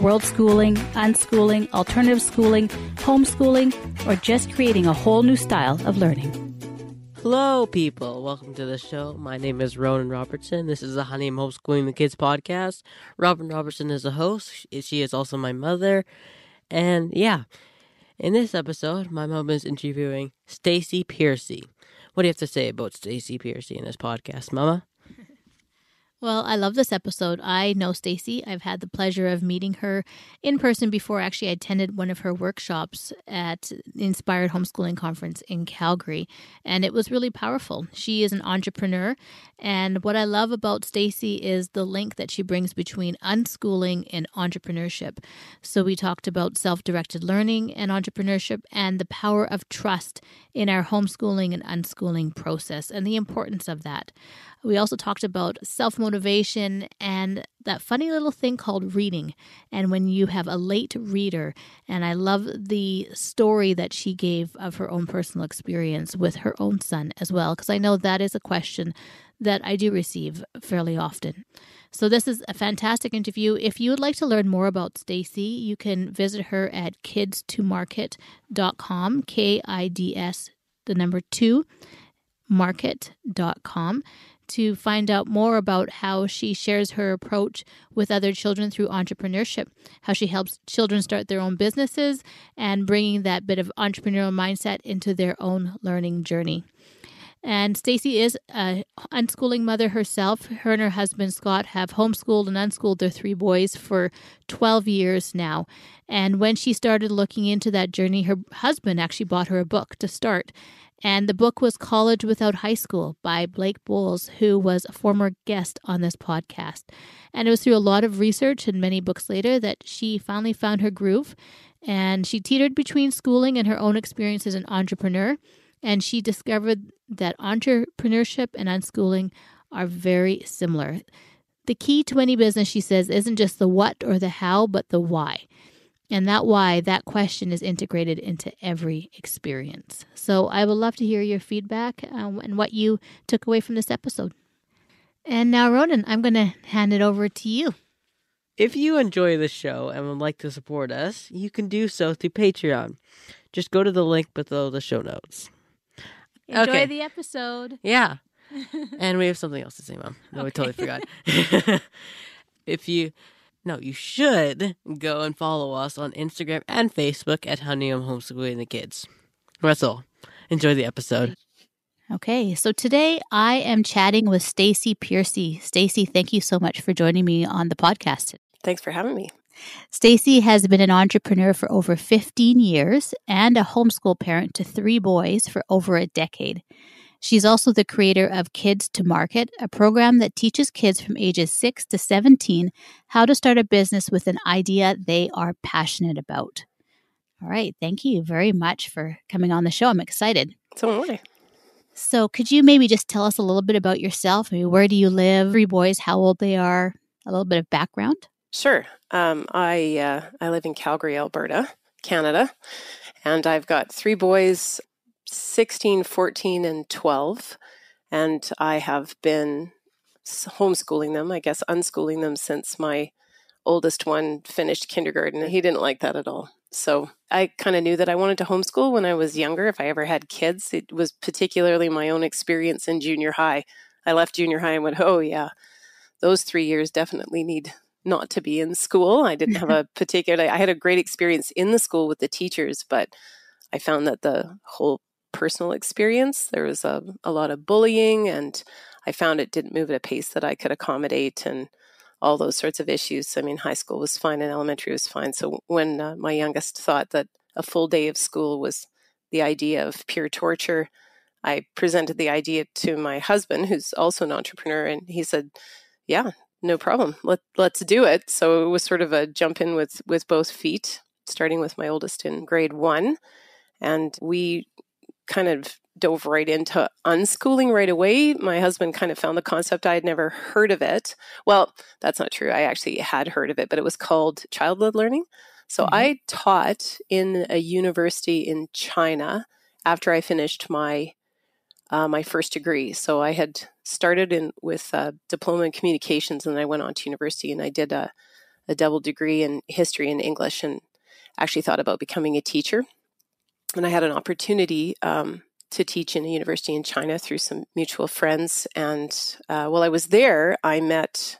World schooling, unschooling, alternative schooling, homeschooling, or just creating a whole new style of learning. Hello, people. Welcome to the show. My name is Rowan Robertson. This is the Honey, I'm Homeschooling the Kids podcast. Robin Robertson is the host. She is also my mother. And yeah, in this episode, my mom is interviewing Stacey Piercy. What do you have to say about Stacey Piercy in this podcast, Mama? Well, I love this episode. I know Stacey. I've had the pleasure of meeting her in person before. Actually, I attended one of her workshops at the Inspired Homeschooling Conference in Calgary, and it was really powerful. She is an entrepreneur, and what I love about Stacey is the link that she brings between unschooling and entrepreneurship. So we talked about self-directed learning and entrepreneurship and the power of trust in our homeschooling and unschooling process and the importance of that. We also talked about self-motivation and that funny little thing called reading. And when you have a late reader, and I love the story that she gave of her own personal experience with her own son as well, because I know that is a question that I do receive fairly often. So this is a fantastic interview. If you would like to learn more about Stacey, you can visit her at kidstomarket.com, KIDS2market.com. to find out more about how she shares her approach with other children through entrepreneurship, how she helps children start their own businesses, and bringing that bit of entrepreneurial mindset into their own learning journey. And Stacey is an unschooling mother herself. Her and her husband, Scott, have homeschooled and unschooled their three boys for 12 years now. And when she started looking into that journey, her husband actually bought her a book to start. And the book was College Without High School by Blake Bowles, who was a former guest on this podcast. And it was through a lot of research and many books later that she finally found her groove. And she teetered between schooling and her own experience as an entrepreneur. And she discovered that entrepreneurship and unschooling are very similar. The key to any business, she says, isn't just the what or the how, but the why. And that why, that question is integrated into every experience. So I would love to hear your feedback and what you took away from this episode. And now, Ronan, I'm going to hand it over to you. If you enjoy the show and would like to support us, you can do so through Patreon. Just go to the link below the show notes. Enjoy the episode. Yeah. And we have something else to say, Mom. No, we totally forgot. You should go and follow us on Instagram and Facebook at Honey, I'm Homeschooling the Kids. That's all. Enjoy the episode. Okay, so today I am chatting with Stacey Piercy. Stacey, thank you so much for joining me on the podcast. Thanks for having me. Stacey has been an entrepreneur for over 15 years and a homeschool parent to three boys for over a decade. She's also the creator of Kids to Market, a program that teaches kids from ages 6 to 17 how to start a business with an idea they are passionate about. All right. Thank you very much for coming on the show. I'm excited. So am I. So could you maybe just tell us a little bit about yourself? I mean, where do you live? Three boys, how old they are, a little bit of background? Sure. I live in Calgary, Alberta, Canada, and I've got three boys, 16, 14, and 12, and I have been homeschooling them, I guess unschooling them, since my oldest one finished kindergarten, and he didn't like that at all. So I kind of knew that I wanted to homeschool when I was younger, if I ever had kids. It was particularly my own experience in junior high. I left junior high and went, oh yeah, those 3 years definitely need not to be in school. I didn't have a particular, I had a great experience in the school with the teachers, but I found that the whole personal experience, there was a lot of bullying, and I found it didn't move at a pace that I could accommodate and all those sorts of issues. I mean, high school was fine and elementary was fine. So when my youngest thought that a full day of school was the idea of pure torture, I presented the idea to my husband, who's also an entrepreneur, and he said, yeah, No problem. Let's do it. So it was sort of a jump in with both feet, starting with my oldest in grade one. And we kind of dove right into unschooling right away. My husband kind of found the concept. I had never heard of it. Well, that's not true. I actually had heard of it, but it was called child-led learning. So mm-hmm. I taught in a university in China after I finished my first degree. So I had started with a diploma in communications, and I went on to university and I did a double degree in history and English, and actually thought about becoming a teacher. And I had an opportunity to teach in a university in China through some mutual friends. And while I was there, I met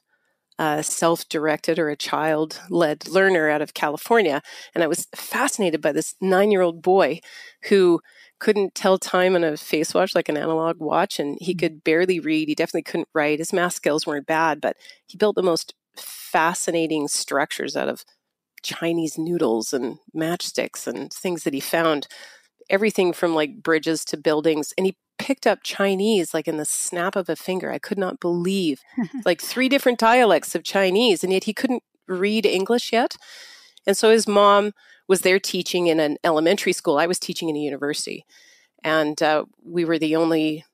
a self-directed or a child-led learner out of California. And I was fascinated by this 9-year-old boy who couldn't tell time on a face watch, like an analog watch, and he could barely read. He definitely couldn't write. His math skills weren't bad, but he built the most fascinating structures out of Chinese noodles and matchsticks and things that he found, everything from like bridges to buildings. And he picked up Chinese like in the snap of a finger. I could not believe like 3 different dialects of Chinese, and yet he couldn't read English yet. And so his mom was there teaching in an elementary school. I was teaching in a university, and we were the only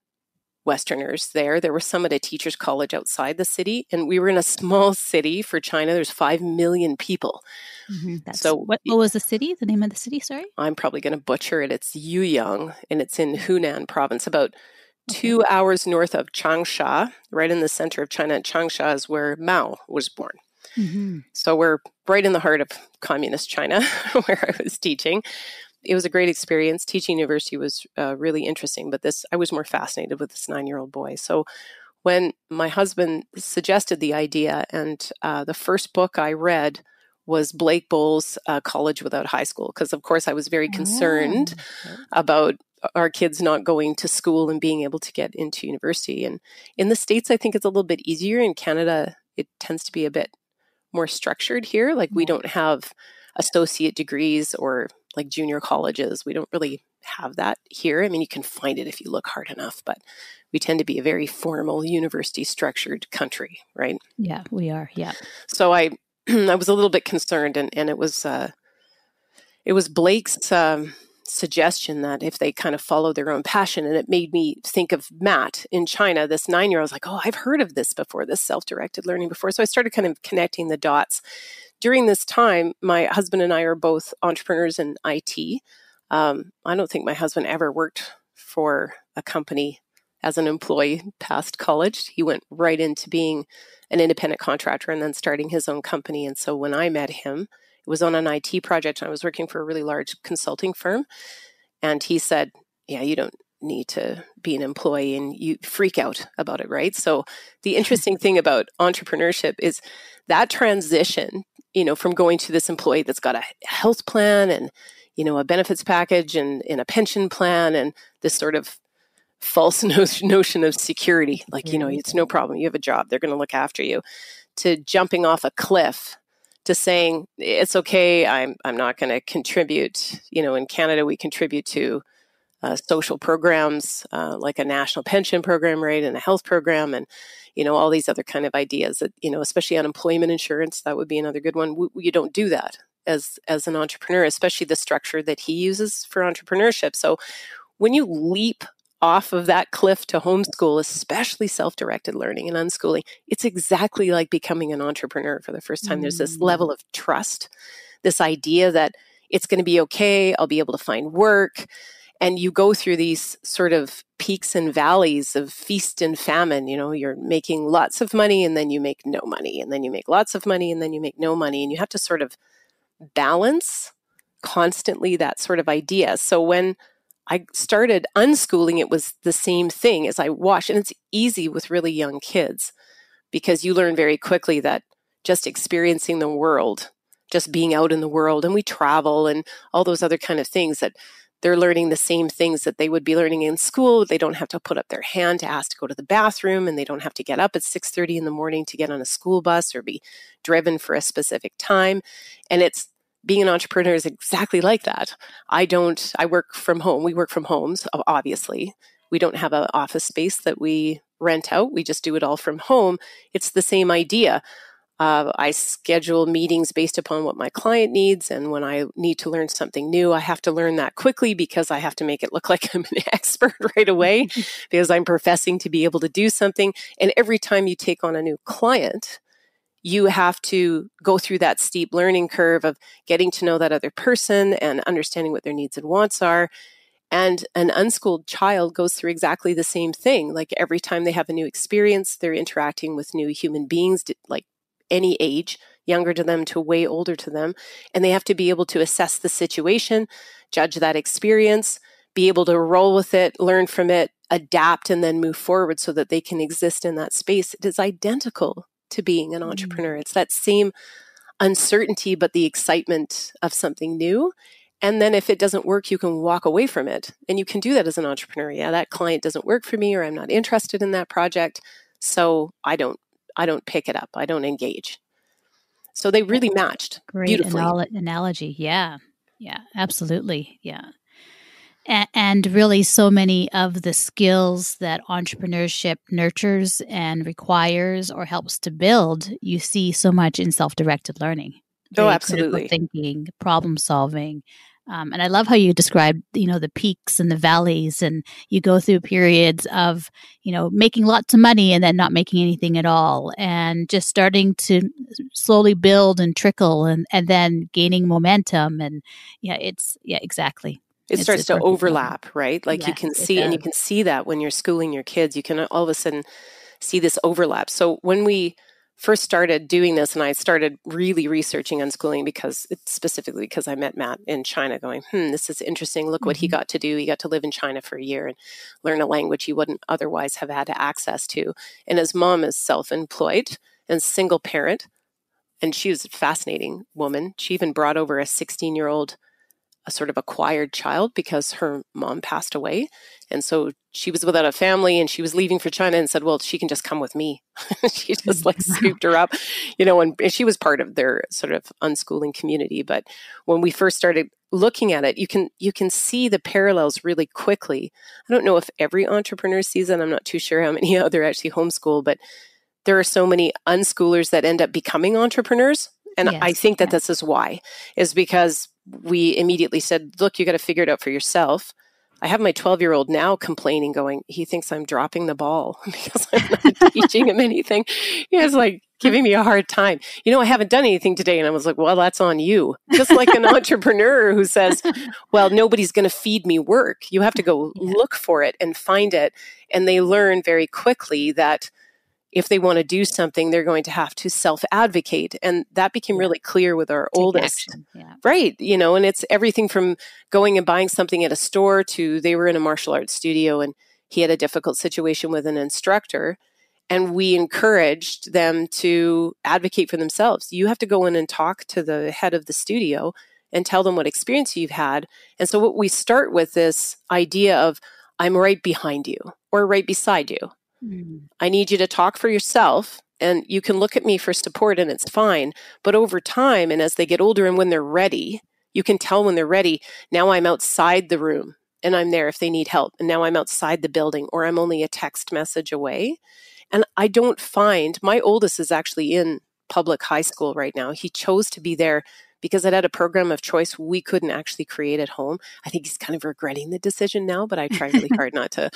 Westerners there. There were some at a teacher's college outside the city, and we were in a small city for China. There's 5 million people. Mm-hmm. So what was the city? The name of the city, sorry? I'm probably going to butcher it. It's Yuyang, and it's in Hunan province, about 2 hours north of Changsha, right in the center of China. And Changsha is where Mao was born. Mm-hmm. So we're right in the heart of communist China where I was teaching. It was a great experience. Teaching university was really interesting, but I was more fascinated with this 9-year-old boy. So when my husband suggested the idea, and the first book I read was Blake Bowles' College Without High School, because of course I was very concerned about our kids not going to school and being able to get into university. And in the States, I think it's a little bit easier. In Canada, it tends to be a bit more structured here. Like we don't have associate degrees or like junior colleges. We don't really have that here. I mean, you can find it if you look hard enough, but we tend to be a very formal, university structured country, right? Yeah, we are. Yeah. So I was a little bit concerned, and it was Blake's suggestion that if they kind of follow their own passion, and it made me think of Matt in China, this 9-year-old, like, oh, I've heard of this before, this self-directed learning before. So I started kind of connecting the dots. During this time, my husband and I are both entrepreneurs in IT. I don't think my husband ever worked for a company as an employee past college. He went right into being an independent contractor and then starting his own company. And so when I met him, it was on an IT project. I was working for a really large consulting firm. And he said, yeah, you don't need to be an employee, and you freak out about it, right? So the interesting thing about entrepreneurship is that transition, you know, from going to this employee that's got a health plan and, you know, a benefits package and a pension plan and this sort of false notion of security. Like, you know, it's no problem. You have a job. They're going to look after you, to jumping off a cliff, to saying, it's okay. I'm not going to contribute. You know, in Canada, we contribute to social programs, like a national pension program, right, and a health program, and, you know, all these other kind of ideas that, you know, especially unemployment insurance, that would be another good one. You don't do that as an entrepreneur, especially the structure that he uses for entrepreneurship. So when you leap off of that cliff to homeschool, especially self-directed learning and unschooling, it's exactly like becoming an entrepreneur for the first time. Mm-hmm. There's this level of trust, this idea that it's going to be okay, I'll be able to find work. And you go through these sort of peaks and valleys of feast and famine. You know, you're making lots of money and then you make no money, and then you make lots of money and then you make no money. And you have to sort of balance constantly that sort of idea. So when I started unschooling, it was the same thing as I watched. And it's easy with really young kids because you learn very quickly that just experiencing the world, just being out in the world, and we travel and all those other kind of things, that they're learning the same things that they would be learning in school. They don't have to put up their hand to ask to go to the bathroom, and they don't have to get up at 6:30 in the morning to get on a school bus or be driven for a specific time. And it's being an entrepreneur is exactly like that. I work from home. We work from homes, obviously. we don't have an office space that we rent out. We just do it all from home. It's the same idea. I schedule meetings based upon what my client needs. And when I need to learn something new, I have to learn that quickly because I have to make it look like I'm an expert right away because I'm professing to be able to do something. And every time you take on a new client, you have to go through that steep learning curve of getting to know that other person and understanding what their needs and wants are. And an unschooled child goes through exactly the same thing. Like every time they have a new experience, they're interacting with new human beings, like any age, younger to them to way older to them. And they have to be able to assess the situation, judge that experience, be able to roll with it, learn from it, adapt, and then move forward so that they can exist in that space. It is identical to being an entrepreneur. It's that same uncertainty, but the excitement of something new. And then if it doesn't work, you can walk away from it. And you can do that as an entrepreneur. Yeah, that client doesn't work for me, or I'm not interested in that project. So I don't pick it up. I don't engage. So they really matched. Great beautifully. Analogy. Yeah. Yeah, absolutely. Yeah. And really so many of the skills that entrepreneurship nurtures and requires or helps to build, you see so much in self-directed learning. Oh, absolutely. Thinking, problem solving. And I love how you described, the peaks and the valleys, and you go through periods of, making lots of money and then not making anything at all, and just starting to slowly build and trickle and then gaining momentum. And exactly. It starts to overlap, right? Like you can see, and you can see that when you're schooling your kids, you can all of a sudden see this overlap. So when we first started doing this, and I started really researching unschooling because I met Matt in China going, this is interesting. Look what he got to do. He got to live in China for a year and learn a language he wouldn't otherwise have had access to. And his mom is self-employed and single parent. And she was a fascinating woman. She even brought over a 16-year-old, a sort of acquired child, because her mom passed away. And so she was without a family, and she was leaving for China, and said, well, she can just come with me. She just scooped her up, and she was part of their sort of unschooling community. But when we first started looking at it, you can see the parallels really quickly. I don't know if every entrepreneur sees it. I'm not too sure how many other actually homeschool, but there are so many unschoolers that end up becoming entrepreneurs. And yes, I think that this is why, is because we immediately said, look, you got to figure it out for yourself. I have my 12-year-old now complaining, going, he thinks I'm dropping the ball because I'm not teaching him anything. He's giving me a hard time. I haven't done anything today. And I was like, well, that's on you. Just like an entrepreneur who says, well, nobody's going to feed me work. You have to go look for it and find it. And they learn very quickly that if they want to do something, they're going to have to self-advocate. And that became really clear with our oldest. Yeah. Right. And it's everything from going and buying something at a store to they were in a martial arts studio and he had a difficult situation with an instructor. And we encouraged them to advocate for themselves. You have to go in and talk to the head of the studio and tell them what experience you've had. And so what we start with this idea of, I'm right behind you or right beside you. I need you to talk for yourself, and you can look at me for support, and it's fine. But over time, and as they get older and when they're ready, you can tell when they're ready, now I'm outside the room and I'm there if they need help. And now I'm outside the building, or I'm only a text message away. And I don't find, my oldest is actually in public high school right now. He chose to be there because it had a program of choice we couldn't actually create at home. I think he's kind of regretting the decision now, but I try really hard not to,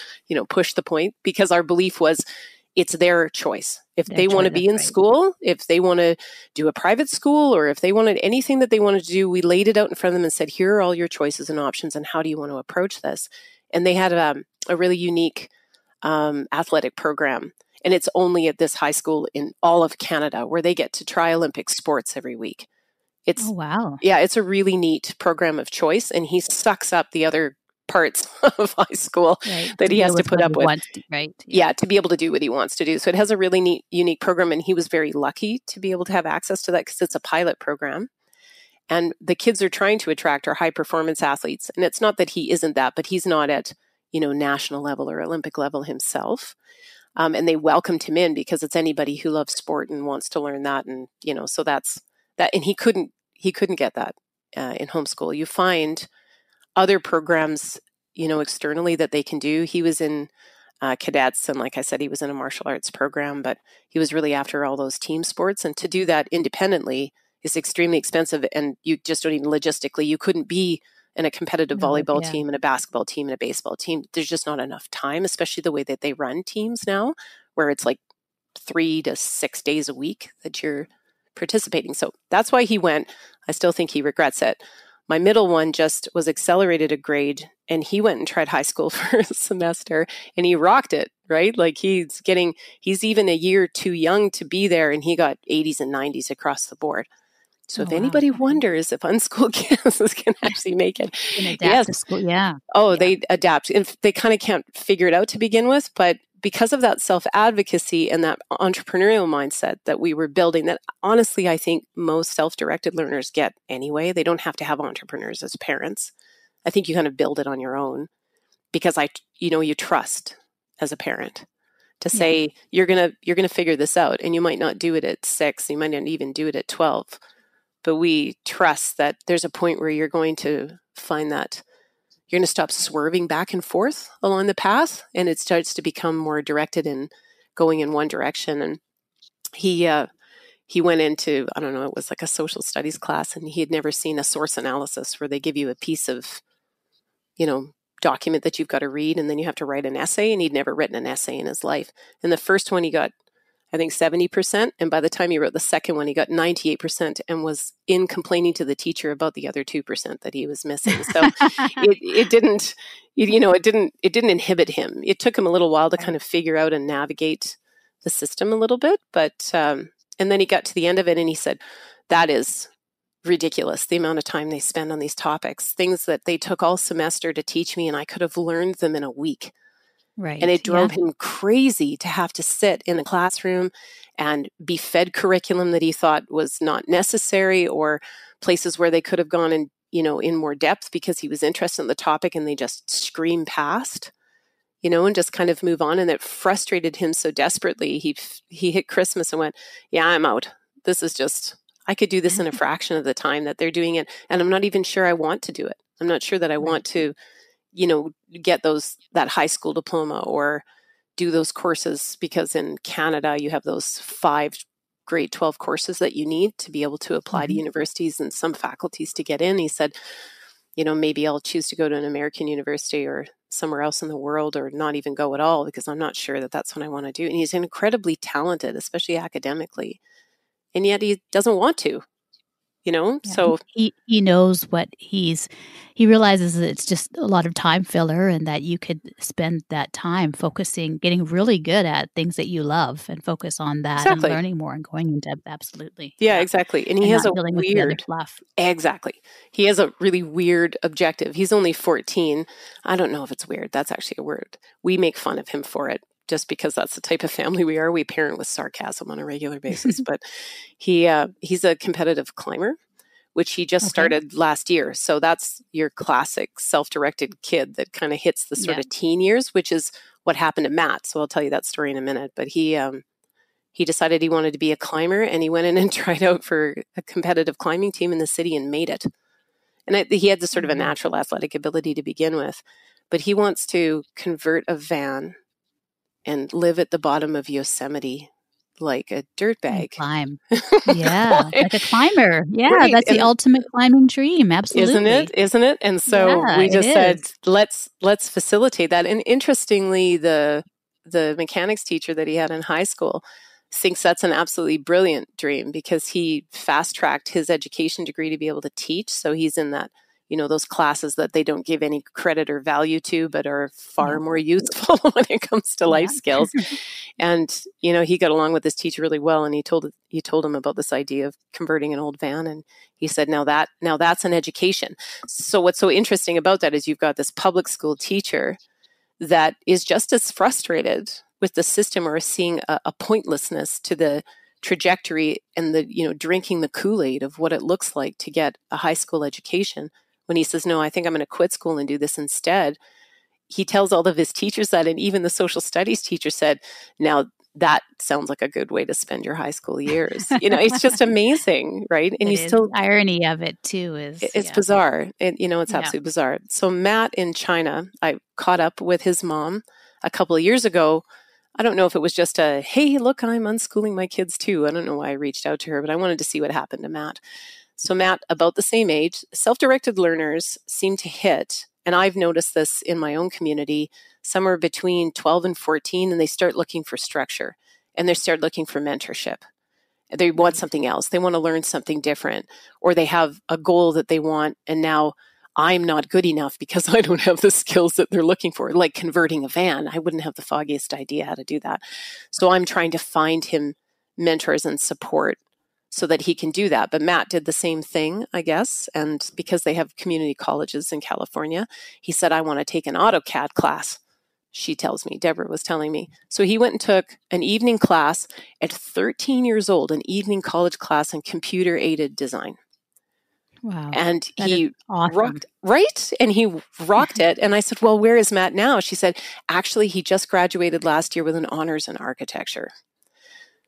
push the point, because our belief was it's their choice. If they want to be in school, if they want to do a private school, or if they wanted anything that they wanted to do, we laid it out in front of them and said, here are all your choices and options, and how do you want to approach this? And they had a really unique athletic program. And it's only at this high school in all of Canada where they get to try Olympic sports every week. It's, oh, wow. Yeah, it's a really neat program of choice, and he sucks up the other parts of high school that he has to put up with. To be able to do what he wants to do. So it has a really neat, unique program, and he was very lucky to be able to have access to that because it's a pilot program. And the kids are trying to attract our high-performance athletes, and it's not that he isn't that, but he's not at, national level or Olympic level himself. And they welcomed him in because it's anybody who loves sport and wants to learn that, and, so that's that. And he couldn't get that in homeschool. You find other programs you know, externally that they can do. He was in cadets, and like I said, he was in a martial arts program, but he was really after all those team sports. And to do that independently is extremely expensive, and you just don't even logistically, you couldn't be in a competitive volleyball team and a basketball team and a baseball team. There's just not enough time, especially the way that they run teams now, where it's like 3 to 6 days a week that you're participating. So that's why he went. I still think he regrets it. My middle one just was accelerated a grade, and he went and tried high school for a semester, and he rocked it, right? Like he's even a year too young to be there, and he got 80s and 90s across the board. So if anybody wonders if unschooled kids can actually make it, adapt to school, they adapt. And they kind of can't figure it out to begin with, but because of that self-advocacy and that entrepreneurial mindset that we were building, that honestly, I think most self-directed learners get anyway. They don't have to have entrepreneurs as parents. I think you kind of build it on your own because you trust as a parent to say, you're going to figure this out, and you might not do it at 6, you might not even do it at 12, but we trust that there's a point where you're going to find that you're going to stop swerving back and forth along the path, and it starts to become more directed and going in one direction. And he went into, I don't know, it was like a social studies class, and he had never seen a source analysis where they give you a piece of, document that you've got to read, and then you have to write an essay, and he'd never written an essay in his life. And the first one he got, I think, 70%, and by the time he wrote the second one, he got 98% and was in complaining to the teacher about the other 2% that he was missing. So it didn't inhibit him. It took him a little while to kind of figure out and navigate the system a little bit, but and then he got to the end of it and he said, "That is ridiculous, the amount of time they spend on these topics, things that they took all semester to teach me, and I could have learned them in a week." Right. And it drove him crazy to have to sit in a classroom and be fed curriculum that he thought was not necessary, or places where they could have gone in, in more depth because he was interested in the topic, and they just scream past, and just kind of move on. And it frustrated him so desperately. He hit Christmas and went, "Yeah, I'm out. This is just, I could do this in a fraction of the time that they're doing it. And I'm not even sure I want to do it. I'm not sure that I want to get that high school diploma or do those courses," because in Canada, you have those 5 grade 12 courses that you need to be able to apply to universities and some faculties to get in. He said, "Maybe I'll choose to go to an American university or somewhere else in the world, or not even go at all, because I'm not sure that that's what I want to do." And he's incredibly talented, especially academically. And yet he doesn't want to. So he knows what he realizes that it's just a lot of time filler, and that you could spend that time focusing, getting really good at things that you love, and focus on that and learning more and going in depth. Absolutely. Yeah, exactly. And he has a weird fluff. Exactly. He has a really weird objective. He's only 14. I don't know if it's weird. That's actually a word. We make fun of him for it, just because that's the type of family we are. We parent with sarcasm on a regular basis. But he's a competitive climber, which he just started last year. So that's your classic self-directed kid that kind of hits the sort of teen years, which is what happened to Matt. So I'll tell you that story in a minute. But he decided he wanted to be a climber, and he went in and tried out for a competitive climbing team in the city and made it. And he had this sort of a natural athletic ability to begin with. But he wants to convert a van and live at the bottom of Yosemite like a dirtbag. Climb. Yeah, like a climber. Yeah, right. That's the ultimate climbing dream. Absolutely. Isn't it? And so we just said, let's facilitate that. And interestingly, the mechanics teacher that he had in high school thinks that's an absolutely brilliant dream, because he fast-tracked his education degree to be able to teach. So he's in that, those classes that they don't give any credit or value to, but are far more useful when it comes to life skills. And, he got along with this teacher really well. And he told him about this idea of converting an old van. And he said, now that's an education. So what's so interesting about that is you've got this public school teacher that is just as frustrated with the system, or seeing a pointlessness to the trajectory and the, drinking the Kool-Aid of what it looks like to get a high school education. When he says, "No, I think I'm going to quit school and do this instead," he tells all of his teachers that. And even the social studies teacher said, "Now, that sounds like a good way to spend your high school years. You know, it's just amazing, right? And it you still the irony of it too is it's bizarre. It's absolutely bizarre. So Matt in China, I caught up with his mom a couple of years ago. I don't know if it was just a, hey, look, I'm unschooling my kids too. I don't know why I reached out to her, but I wanted to see what happened to Matt. So Matt, about the same age, self-directed learners seem to hit, and I've noticed this in my own community, somewhere between 12 and 14, and they start looking for structure, and they start looking for mentorship. They want something else. They want to learn something different, or they have a goal that they want, and now I'm not good enough because I don't have the skills that they're looking for, like converting a van. I wouldn't have the foggiest idea how to do that. So I'm trying to find him mentors and support so that he can do that. But Matt did the same thing, I guess. And because they have community colleges in California, he said, I want to take an AutoCAD class. She tells me, Deborah was telling me. So he went and took an evening class at 13 years old, an evening college class in computer-aided design. Wow. And he awesome. Rocked, right? And he rocked it. And I said, well, where is Matt now? She said, actually, he just graduated last year with an honors in architecture.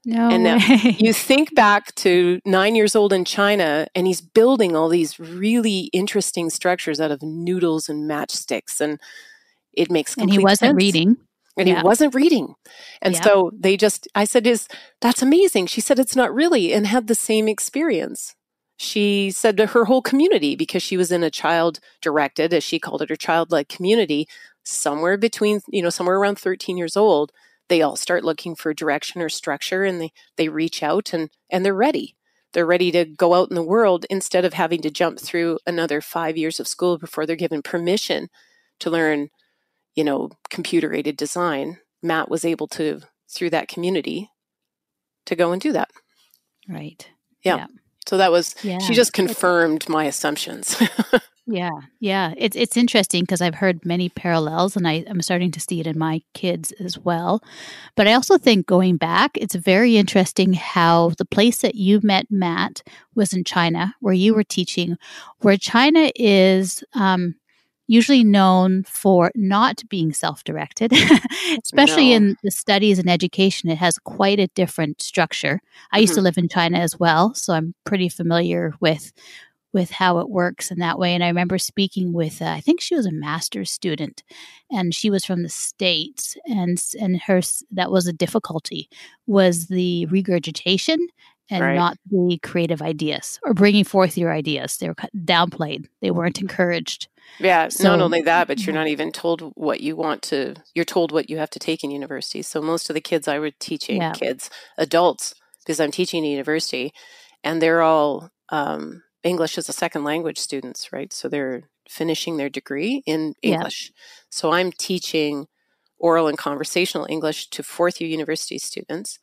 No and now way. You think back to 9 years old in China, and he's building all these really interesting structures out of noodles and matchsticks, and it makes complete sense. And he wasn't reading. And he wasn't reading. And so they just, I said, that's amazing. She said, it's not really, and had the same experience. She said to her whole community, because she was in a child-directed, as she called it, her childlike community, somewhere between, somewhere around 13 years old, they all start looking for direction or structure, and they reach out and they're ready. They're ready to go out in the world instead of having to jump through another 5 years of school before they're given permission to learn, computer-aided design. Matt was able to, through that community, to go and do that. Right. Yeah. So that was, she just confirmed my assumptions. Yeah. It's interesting because I've heard many parallels, and I'm starting to see it in my kids as well. But I also think going back, it's very interesting how the place that you met Matt was in China, where you were teaching, where China is usually known for not being self-directed, especially in the studies and education. It has quite a different structure. I used to live in China as well, so I'm pretty familiar with how it works in that way. And I remember speaking with, I think she was a master's student, and she was from the States, and her, that was a difficulty, was the regurgitation and not the creative ideas or bringing forth your ideas. They were downplayed. They weren't encouraged. Yeah. So, not only that, but you're not even told what you want to, you're told what you have to take in university. So most of the kids I were teaching, kids, adults, because I'm teaching at university, and they're all, English as a second language students, right? So they're finishing their degree in English. So I'm teaching oral and conversational English to fourth year university students.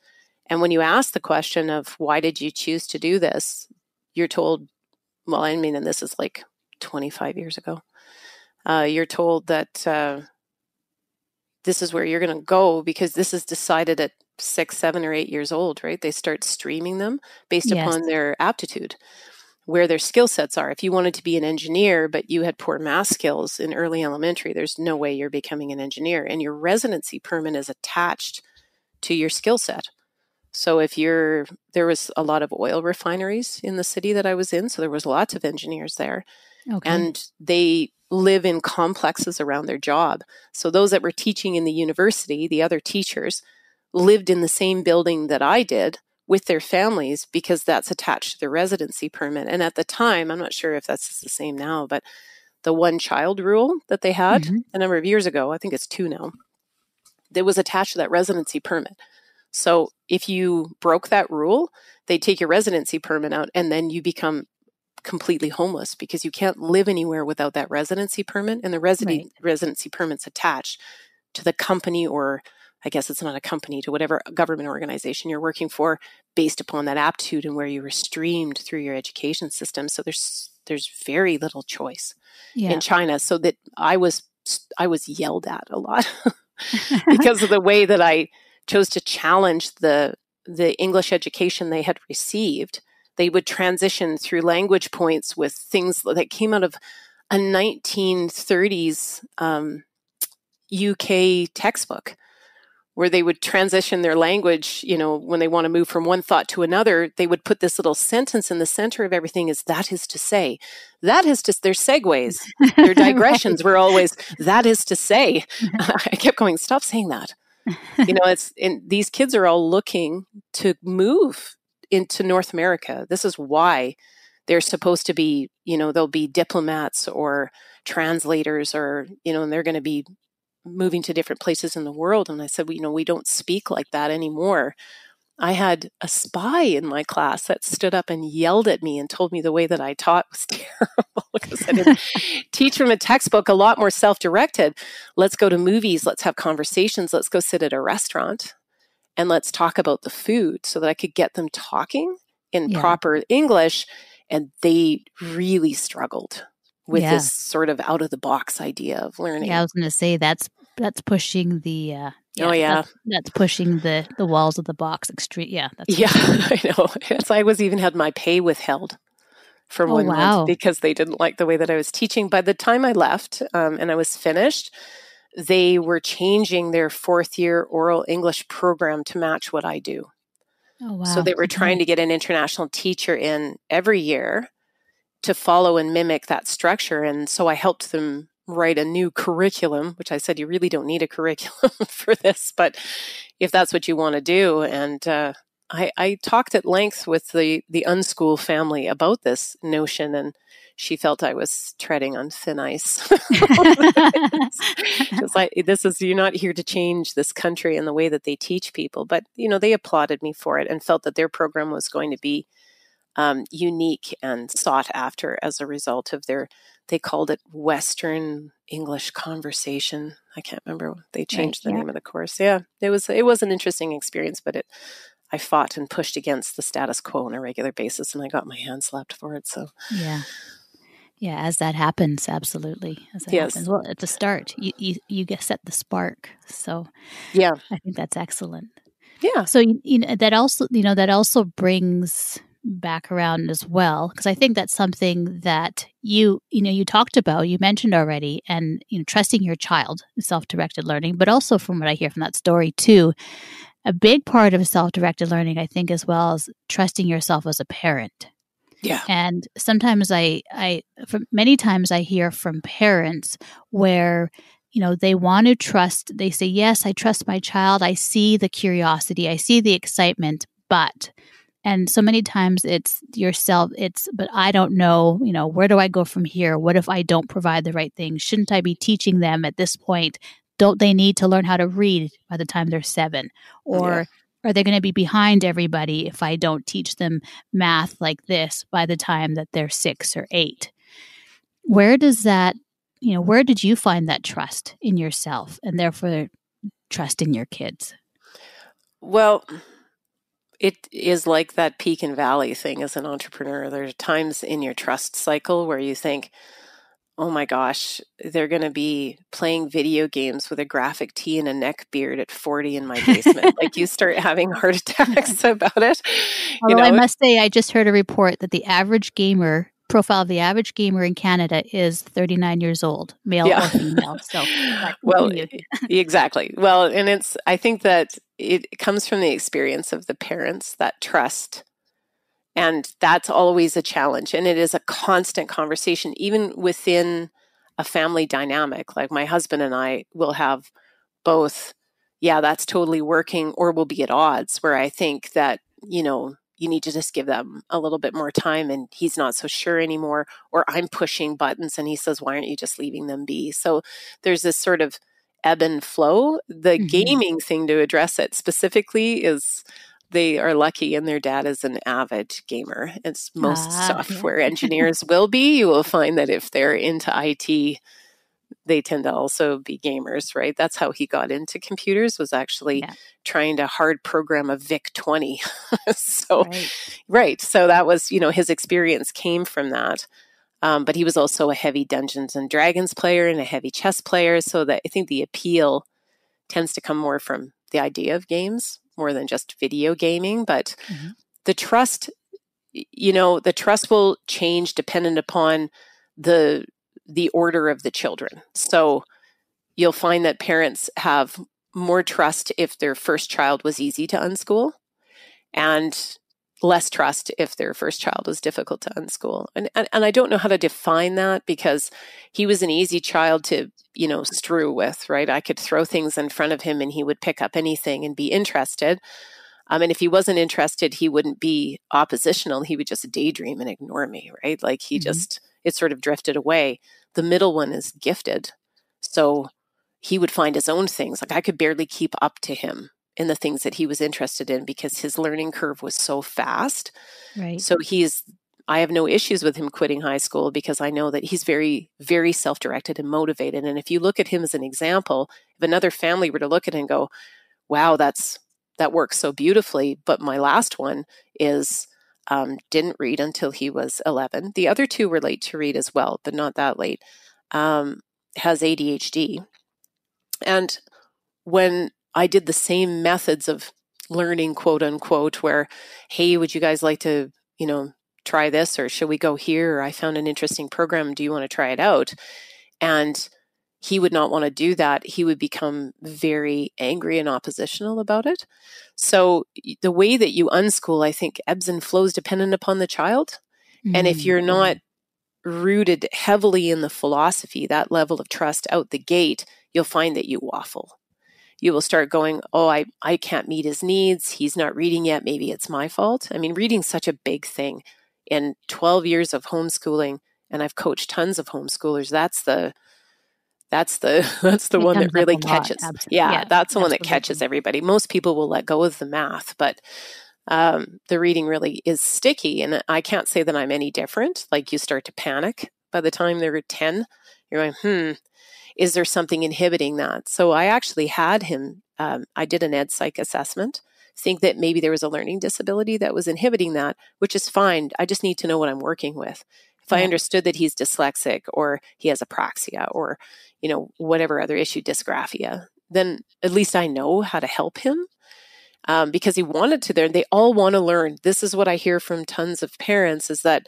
And when you ask the question of why did you choose to do this, you're told, and this is like 25 years ago, you're told that this is where you're going to go because this is decided at 6, 7, or 8 years old, right? They start streaming them based upon their aptitude, where their skill sets are. If you wanted to be an engineer, but you had poor math skills in early elementary, there's no way you're becoming an engineer. And your residency permit is attached to your skill set. So if there was a lot of oil refineries in the city that I was in, so there was lots of engineers there. Okay. And they live in complexes around their job. So those that were teaching in the university, the other teachers, lived in the same building that I did, with their families, because that's attached to their residency permit. And at the time, I'm not sure if that's the same now, but the one child rule that they had a number of years ago, I think it's 2 now, that was attached to that residency permit. So if you broke that rule, they take your residency permit out, and then you become completely homeless because you can't live anywhere without that residency permit. And the residency permit's attached to the company, or I guess it's not a company, to whatever government organization you're working for, based upon that aptitude and where you were streamed through your education system. So there's very little choice in China. So that I was yelled at a lot because of the way that I chose to challenge the English education they had received. They would transition through language points with things that came out of a 1930s UK textbook, where they would transition their language, you know, when they want to move from one thought to another, they would put this little sentence in the center of everything is, that is to say. That is to, their segues, their digressions were always, that is to say. I kept going, stop saying that. You know, it's, and these kids are all looking to move into North America. This is why they're supposed to be, you know, they'll be diplomats or translators or, you know, and they're going to be moving to different places in the world. And I said, well, you know, we don't speak like that anymore. I had a spy in my class that stood up and yelled at me and told me the way that I taught was terrible because I didn't teach from a textbook, a lot more self-directed. Let's go to movies. Let's have conversations. Let's go sit at a restaurant and let's talk about the food so that I could get them talking in proper English. And they really struggled with this sort of out-of-the-box idea of learning. Yeah, I was going to say that's pushing the that's pushing the walls of the box extreme. Yeah, that's I know. It's, I was even had my pay withheld for 1 month because they didn't like the way that I was teaching. By the time I left and I was finished, they were changing their fourth-year oral English program to match what I do. Oh, wow. So they were trying to get an international teacher in every year to follow and mimic that structure. And so I helped them write a new curriculum, which I said, you really don't need a curriculum for this, but if that's what you want to do. And I talked at length with the unschool family about this notion, and she felt I was treading on thin ice. Just like, this is, you're not here to change this country and the way that they teach people. But, you know, they applauded me for it and felt that their program was going to be unique and sought after as a result of their, they called it Western English Conversation. I can't remember. They changed the name of the course. Yeah, it was an interesting experience, but I fought and pushed against the status quo on a regular basis, and I got my hand slapped for it. So yeah, as that happens, absolutely. As that happens, well, it's a start. You get set the spark. So yeah, I think that's excellent. Yeah. So that also brings back around as well, because I think that's something that you talked about, you mentioned already, and trusting your child, self-directed learning, but also from what I hear from that story too, a big part of self-directed learning, I think, as well as trusting yourself as a parent. Yeah. And sometimes many times I hear from parents where they want to trust. They say, yes, I trust my child. I see the curiosity. I see the excitement, but. And so many times it's yourself, but I don't know, where do I go from here? What if I don't provide the right thing? Shouldn't I be teaching them at this point? Don't they need to learn how to read by the time they're 7? Or are they going to be behind everybody if I don't teach them math like this by the time that they're 6 or 8? Where does that, where did you find that trust in yourself and therefore trust in your kids? Well, it is like that peak and valley thing as an entrepreneur. There are times in your trust cycle where you think, oh my gosh, they're going to be playing video games with a graphic tee and a neck beard at 40 in my basement. Like, you start having heart attacks about it. Although I must say, I just heard a report that the average gamer profile of the average gamer in Canada is 39 years old, male or female. So, well, exactly. Well, and I think that it comes from the experience of the parents, that trust. And that's always a challenge. And it is a constant conversation, even within a family dynamic. Like, my husband and I will have both, that's totally working, or we'll be at odds where I think that, you need to just give them a little bit more time and he's not so sure anymore, or I'm pushing buttons and he says, why aren't you just leaving them be? So there's this sort of ebb and flow. The gaming thing, to address it specifically, is they are lucky and their dad is an avid gamer. It's most software engineers will be. You will find that if they're into IT, they tend to also be gamers, right? That's how he got into computers, was actually trying to hard program a VIC-20. So, right. So that was, his experience came from that. But he was also a heavy Dungeons and Dragons player and a heavy chess player. So that, I think, the appeal tends to come more from the idea of games more than just video gaming. But the trust, the trust will change dependent upon the order of the children. So you'll find that parents have more trust if their first child was easy to unschool, and less trust if their first child was difficult to unschool. And I don't know how to define that, because he was an easy child to, you know, strew with, right? I could throw things in front of him and he would pick up anything and be interested. And if he wasn't interested, he wouldn't be oppositional. He would just daydream and ignore me, right? Like he just, it sort of drifted away. The middle one is gifted. So he would find his own things. Like I could barely keep up to him in the things that he was interested in because his learning curve was so fast. Right. So I have no issues with him quitting high school because I know that he's very, very self-directed and motivated. And if you look at him as an example, if another family were to look at him and go, wow, that works so beautifully. But my last one is didn't read until he was 11. The other two were late to read as well, but not that late. Has ADHD. And when I did the same methods of learning, quote unquote, where, hey, would you guys like to, you know, try this, or should we go here? Or, I found an interesting program. Do you want to try it out? And he would not want to do that. He would become very angry and oppositional about it. So the way that you unschool, I think, ebbs and flows dependent upon the child. Mm-hmm. And if you're not rooted heavily in the philosophy, that level of trust out the gate, you'll find that you waffle. You will start going, oh, I can't meet his needs. He's not reading yet. Maybe it's my fault. I mean, reading's such a big thing. In 12 years of homeschooling, and I've coached tons of homeschoolers, that's the one that really catches. Yeah, that's the one that catches everybody. Most people will let go of the math, but the reading really is sticky. And I can't say that I'm any different. Like you start to panic by the time they're 10. You're like, is there something inhibiting that? So I actually had him, I did an ed psych assessment, think that maybe there was a learning disability that was inhibiting that, which is fine. I just need to know what I'm working with. If I understood that he's dyslexic or he has apraxia or, you know, whatever other issue, dysgraphia, then at least I know how to help him because he wanted to learn. They all want to learn. This is what I hear from tons of parents is that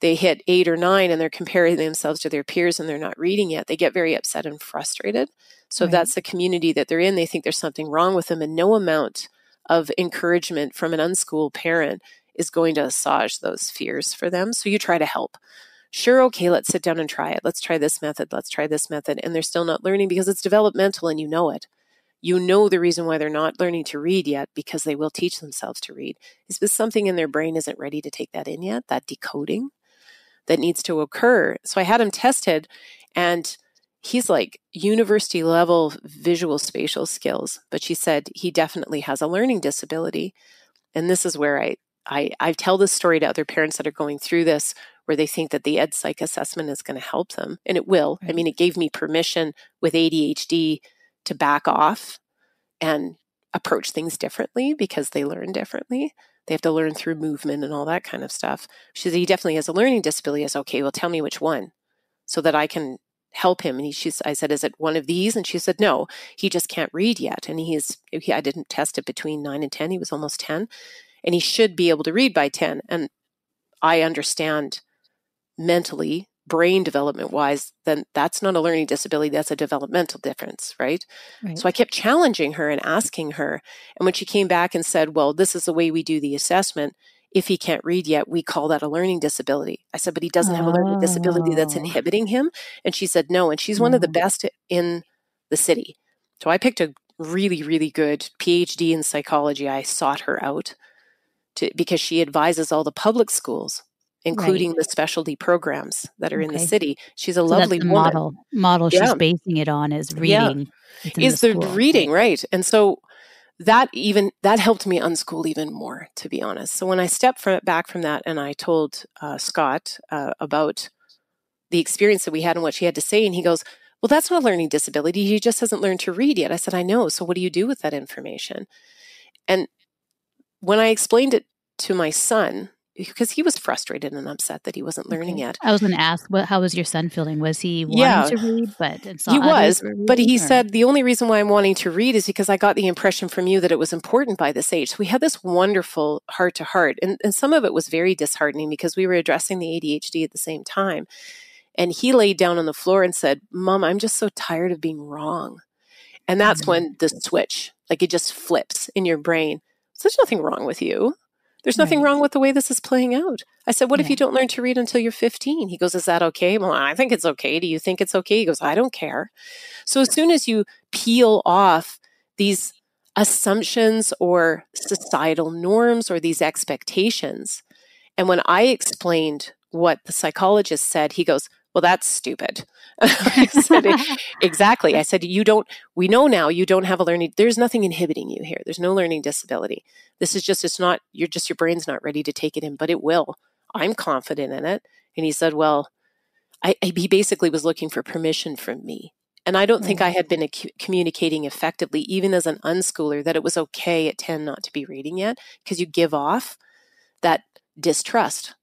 they hit 8 or 9 and they're comparing themselves to their peers and they're not reading yet. They get very upset and frustrated. So if that's the community that they're in, they think there's something wrong with them, and no amount of encouragement from an unschooled parent is going to assuage those fears for them. So you try to help. Sure, okay, let's sit down and try it. Let's try this method. Let's try this method. And they're still not learning because it's developmental and you know it. You know the reason why they're not learning to read yet, because they will teach themselves to read. It's because something in their brain isn't ready to take that in yet, that decoding that needs to occur. So I had him tested, and he's like university level visual spatial skills, but she said he definitely has a learning disability. And this is where I tell this story to other parents that are going through this, where they think that the ed psych assessment is going to help them. And it will. Right. I mean, it gave me permission with ADHD to back off and approach things differently because they learn differently. They have to learn through movement and all that kind of stuff. She said, he definitely has a learning disability. I said, okay, well, tell me which one so that I can help him. And I said, is it one of these? And she said, no, he just can't read yet. And I didn't test it between 9 and 10. He was almost 10. And he should be able to read by 10. And I understand mentally, brain development-wise, then that's not a learning disability. That's a developmental difference, right? So I kept challenging her and asking her. And when she came back and said, well, this is the way we do the assessment. If he can't read yet, we call that a learning disability. I said, but he doesn't have a learning disability that's inhibiting him. And she said, no. And she's one of the best in the city. So I picked a really, really good PhD in psychology. I sought her out because she advises all the public schools, including the specialty programs that are in the city. She's a lovely model she's basing it on is reading. Yeah. Is the reading, right? And so that helped me unschool even more, to be honest. So when I stepped back from that and I told Scott about the experience that we had and what she had to say, and he goes, well, that's not a learning disability. He just hasn't learned to read yet. I said, I know. So what do you do with that information? And when I explained it to my son, because he was frustrated and upset that he wasn't learning yet. I was going to ask, how was your son feeling? Was he wanting to read? But he was, but he said, the only reason why I'm wanting to read is because I got the impression from you that it was important by this age. So we had this wonderful heart-to-heart. And some of it was very disheartening because we were addressing the ADHD at the same time. And he laid down on the floor and said, Mom, I'm just so tired of being wrong. And that's when the switch, like it just flips in your brain. So there's nothing wrong with you. There's nothing wrong with the way this is playing out. I said, what if you don't learn to read until you're 15? He goes, is that okay? Well, I think it's okay. Do you think it's okay? He goes, I don't care. So as soon as you peel off these assumptions or societal norms or these expectations, and when I explained what the psychologist said, he goes, well, that's stupid. I said, exactly. I said, we know now you don't have a learning, there's nothing inhibiting you here. There's no learning disability. This is just, your brain's not ready to take it in, but it will. I'm confident in it. And he said, well, he basically was looking for permission from me. And I don't think I had been communicating effectively, even as an unschooler, that it was okay at 10 not to be reading yet, because you give off that distrust.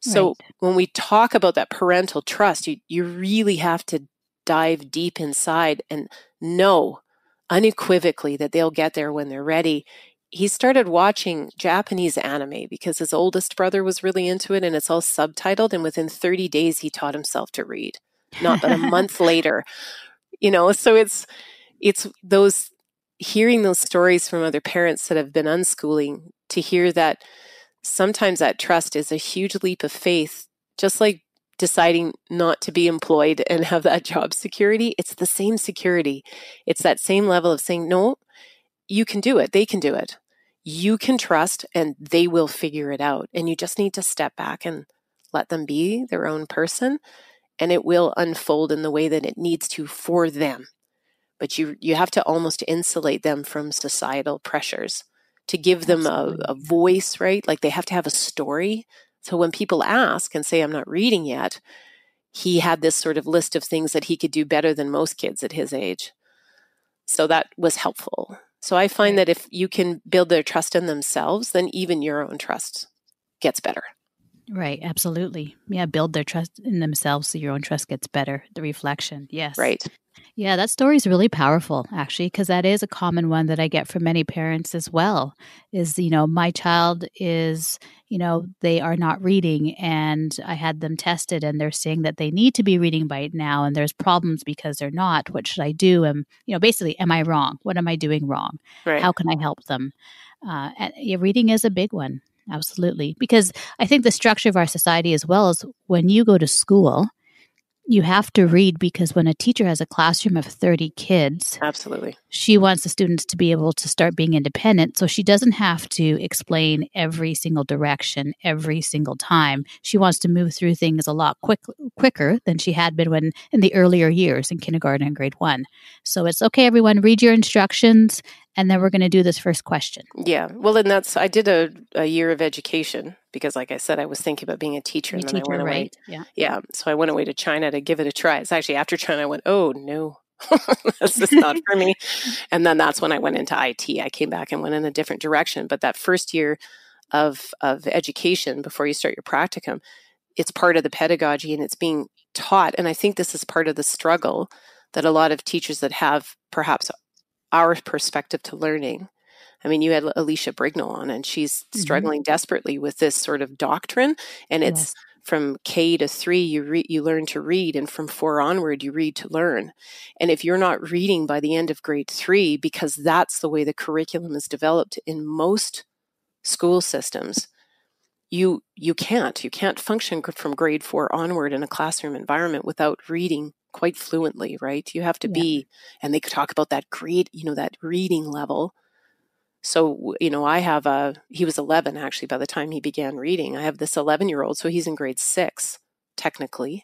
So when we talk about that parental trust, you really have to dive deep inside and know unequivocally that they'll get there when they're ready. He started watching Japanese anime because his oldest brother was really into it, and it's all subtitled. And within 30 days, he taught himself to read, not but a month later. You know, so it's those hearing those stories from other parents that have been unschooling to hear that. Sometimes that trust is a huge leap of faith, just like deciding not to be employed and have that job security. It's the same security. It's that same level of saying, no, you can do it. They can do it. You can trust and they will figure it out. And you just need to step back and let them be their own person. And it will unfold in the way that it needs to for them. But you have to almost insulate them from societal pressures. To give them a voice, right? Like they have to have a story. So when people ask and say, I'm not reading yet, he had this sort of list of things that he could do better than most kids at his age. So that was helpful. So I find that if you can build their trust in themselves, then even your own trust gets better. Right. Absolutely. Yeah. Build their trust in themselves so your own trust gets better. The reflection. Yes. Right. Yeah. That story is really powerful, actually, because that is a common one that I get from many parents as well is, you know, my child is, you know, they are not reading and I had them tested and they're saying that they need to be reading by now and there's problems because they're not. What should I do? And, you know, basically, am I wrong? What am I doing wrong? Right. How can I help them? Reading is a big one. Absolutely. Because I think the structure of our society as well is when you go to school, you have to read because when a teacher has a classroom of 30 kids, absolutely, she wants the students to be able to start being independent. So she doesn't have to explain every single direction every single time. She wants to move through things a lot quicker than she had been when in the earlier years in kindergarten and grade one. So it's okay, everyone, read your instructions. And then we're going to do this first question. Yeah. Well, and I did a year of education because, like I said, I was thinking about being a teacher. And then I went away. Right. Yeah. Yeah. So I went away to China to give it a try. It's actually after China, I went, oh, no, this is not for me. And then that's when I went into IT. I came back and went in a different direction. But that first year of education before you start your practicum, it's part of the pedagogy and it's being taught. And I think this is part of the struggle that a lot of teachers that have perhaps our perspective to learning. I mean, you had Alicia Brignall on, and she's struggling desperately with this sort of doctrine. And it's from K to 3, you learn to read, and from 4 onward, you read to learn. And if you're not reading by the end of grade 3, because that's the way the curriculum is developed in most school systems, you can't function from grade 4 onward in a classroom environment without reading quite fluently, right? You have to be, and they could talk about that grade, you know, that reading level. So, you know, he was 11 actually by the time he began reading. I have this 11-year-old, so he's in grade 6 technically,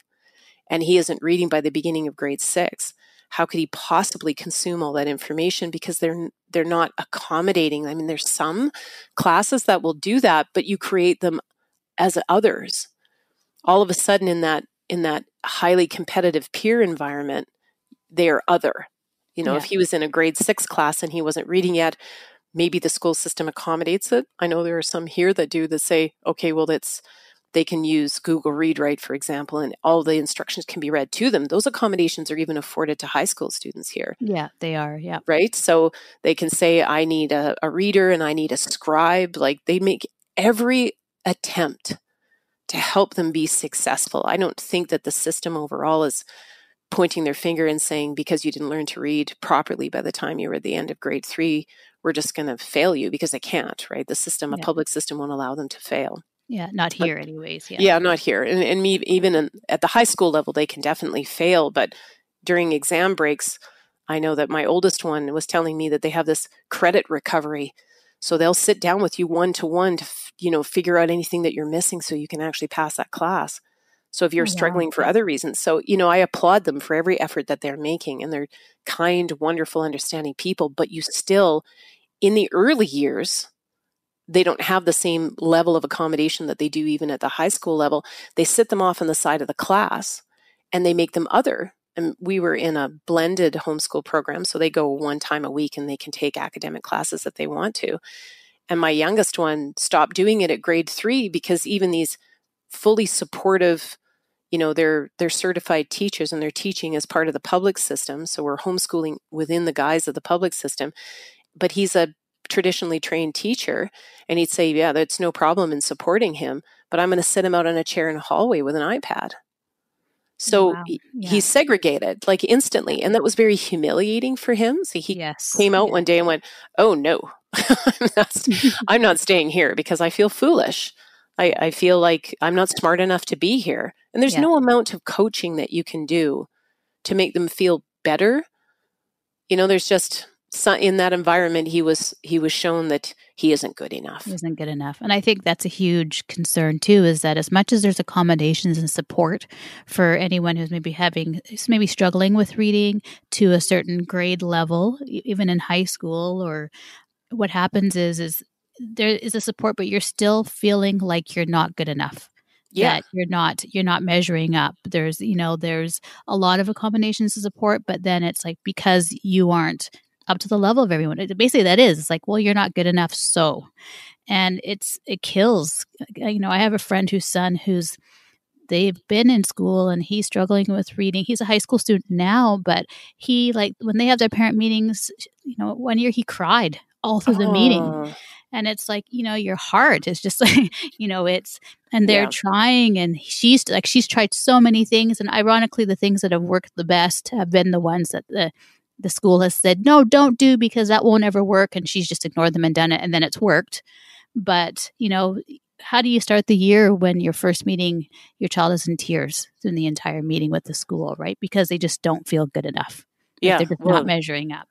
and he isn't reading by the beginning of grade 6. How could he possibly consume all that information? Because they're not accommodating. I mean, there's some classes that will do that, but you create them as others. All of a sudden in that highly competitive peer environment, they are other. You know, if he was in a grade 6 class and he wasn't reading yet, maybe the school system accommodates it. I know there are some here that say, okay, well, they can use Google Read Write, for example, and all the instructions can be read to them. Those accommodations are even afforded to high school students here. Yeah, they are. Yeah. Right. So they can say, I need a reader and I need a scribe. Like they make every attempt to help them be successful. I don't think that the system overall is pointing their finger and saying, because you didn't learn to read properly by the time you were at the end of grade 3, we're just going to fail you, because they can't, right? The system, a public system, won't allow them to fail. Yeah, not here anyways. Yeah, not here. And even at the high school level, they can definitely fail. But during exam breaks, I know that my oldest one was telling me that they have this credit recovery. So they'll sit down with you one-to-one to, figure out anything that you're missing so you can actually pass that class. So if you're struggling for other reasons. So, I applaud them for every effort that they're making, and they're kind, wonderful, understanding people, but you still, in the early years, they don't have the same level of accommodation that they do even at the high school level. They sit them off on the side of the class and they make them other. And we were in a blended homeschool program, so they go one time a week and they can take academic classes if they want to. And my youngest one stopped doing it at grade 3 because even these fully supportive, they're certified teachers and they're teaching as part of the public system. So we're homeschooling within the guise of the public system. But he's a traditionally trained teacher, and he'd say, yeah, that's no problem in supporting him, but I'm going to sit him out on a chair in a hallway with an iPad. So he's segregated like instantly. And that was very humiliating for him. So he came out one day and went, oh no, I'm not staying here because I feel foolish. I feel like I'm not smart enough to be here. And there's no amount of coaching that you can do to make them feel better. There's just in that environment, he was shown that he isn't good enough. He isn't good enough. And I think that's a huge concern too, is that as much as there's accommodations and support for anyone who's maybe struggling with reading to a certain grade level, even in high school, or what happens is there is a support, but you're still feeling like you're not good enough. Yeah. That you're not measuring up. There's, there's a lot of accommodations to support, but then it's like, because you aren't up to the level of everyone. Basically that is, it's like, well, you're not good enough. So, and it kills, I have a friend whose son they've been in school and he's struggling with reading. He's a high school student now, but he, like, when they have their parent meetings, one year he cried all through the meeting. And it's like, your heart is just like, and they're trying, and she's tried so many things. And ironically, the things that have worked the best have been the ones that the school has said, no, don't do, because that won't ever work. And she's just ignored them and done it. And then it's worked. But, how do you start the year when your first meeting, your child is in tears in the entire meeting with the school, right? Because they just don't feel good enough. Yeah. They're just not measuring up.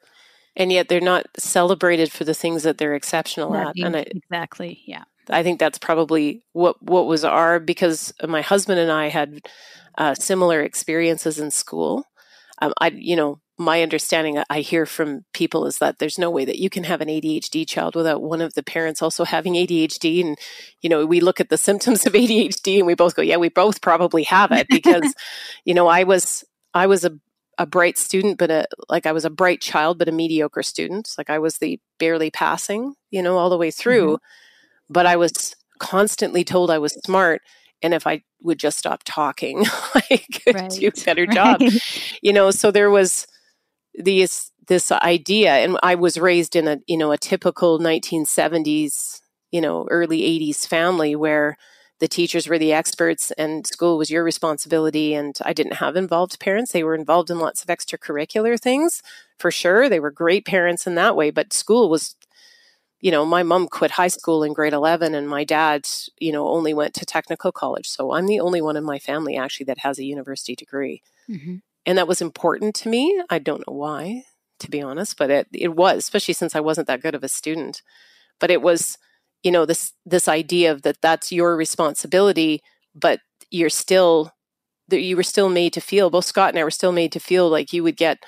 And yet they're not celebrated for the things that they're exceptional at. And exactly, yeah. I think that's probably what was because my husband and I had similar experiences in school. My understanding I hear from people is that there's no way that you can have an ADHD child without one of the parents also having ADHD. And, we look at the symptoms of ADHD and we both go, yeah, we both probably have it because, I was a bright student, but I was a bright child, but a mediocre student. Like I was the barely passing, all the way through, but I was constantly told I was smart. And if I would just stop talking, I could do a better job, so there was this idea, and I was raised in a typical 1970s, early 80s family where the teachers were the experts and school was your responsibility. And I didn't have involved parents. They were involved in lots of extracurricular things for sure. They were great parents in that way, but school was, my mom quit high school in grade 11 and my dad, only went to technical college. So I'm the only one in my family actually that has a university degree. Mm-hmm. And that was important to me. I don't know why, to be honest, but it was, especially since I wasn't that good of a student, but it was, this idea of that's your responsibility, but you were still made to feel, both Scott and I were still made to feel like you would get,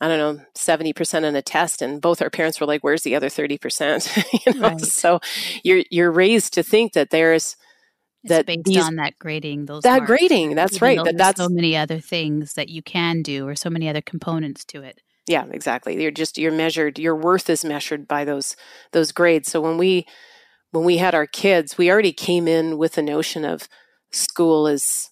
70% on a test. And both our parents were like, where's the other 30%? Right. So you're raised to think that based on that grading, that's right. That's so many other things that you can do, or so many other components to it. Yeah, exactly. You're measured. Your worth is measured by those grades. So when we had our kids, we already came in with the notion of school is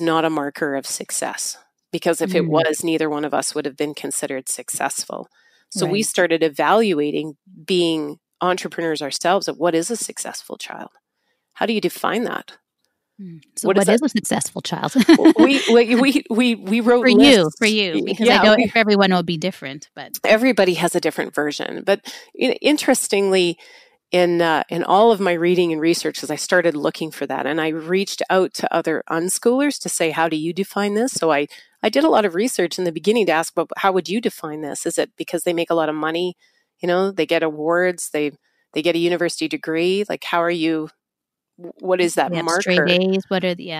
not a marker of success, because if it was, neither one of us would have been considered successful. So we started evaluating, being entrepreneurs ourselves, of what is a successful child. How do you define that? So what is a successful child? we wrote for lists. for you because I know everyone will be different, but everybody has a different version. But interestingly, in all of my reading and research, as I started looking for that, and I reached out to other unschoolers to say, how do you define this? So I did a lot of research in the beginning to ask, well, how would you define this? Is it because they make a lot of money? You know, they get awards, they get a university degree. Like, how are you? What is that marker? Days, what are the,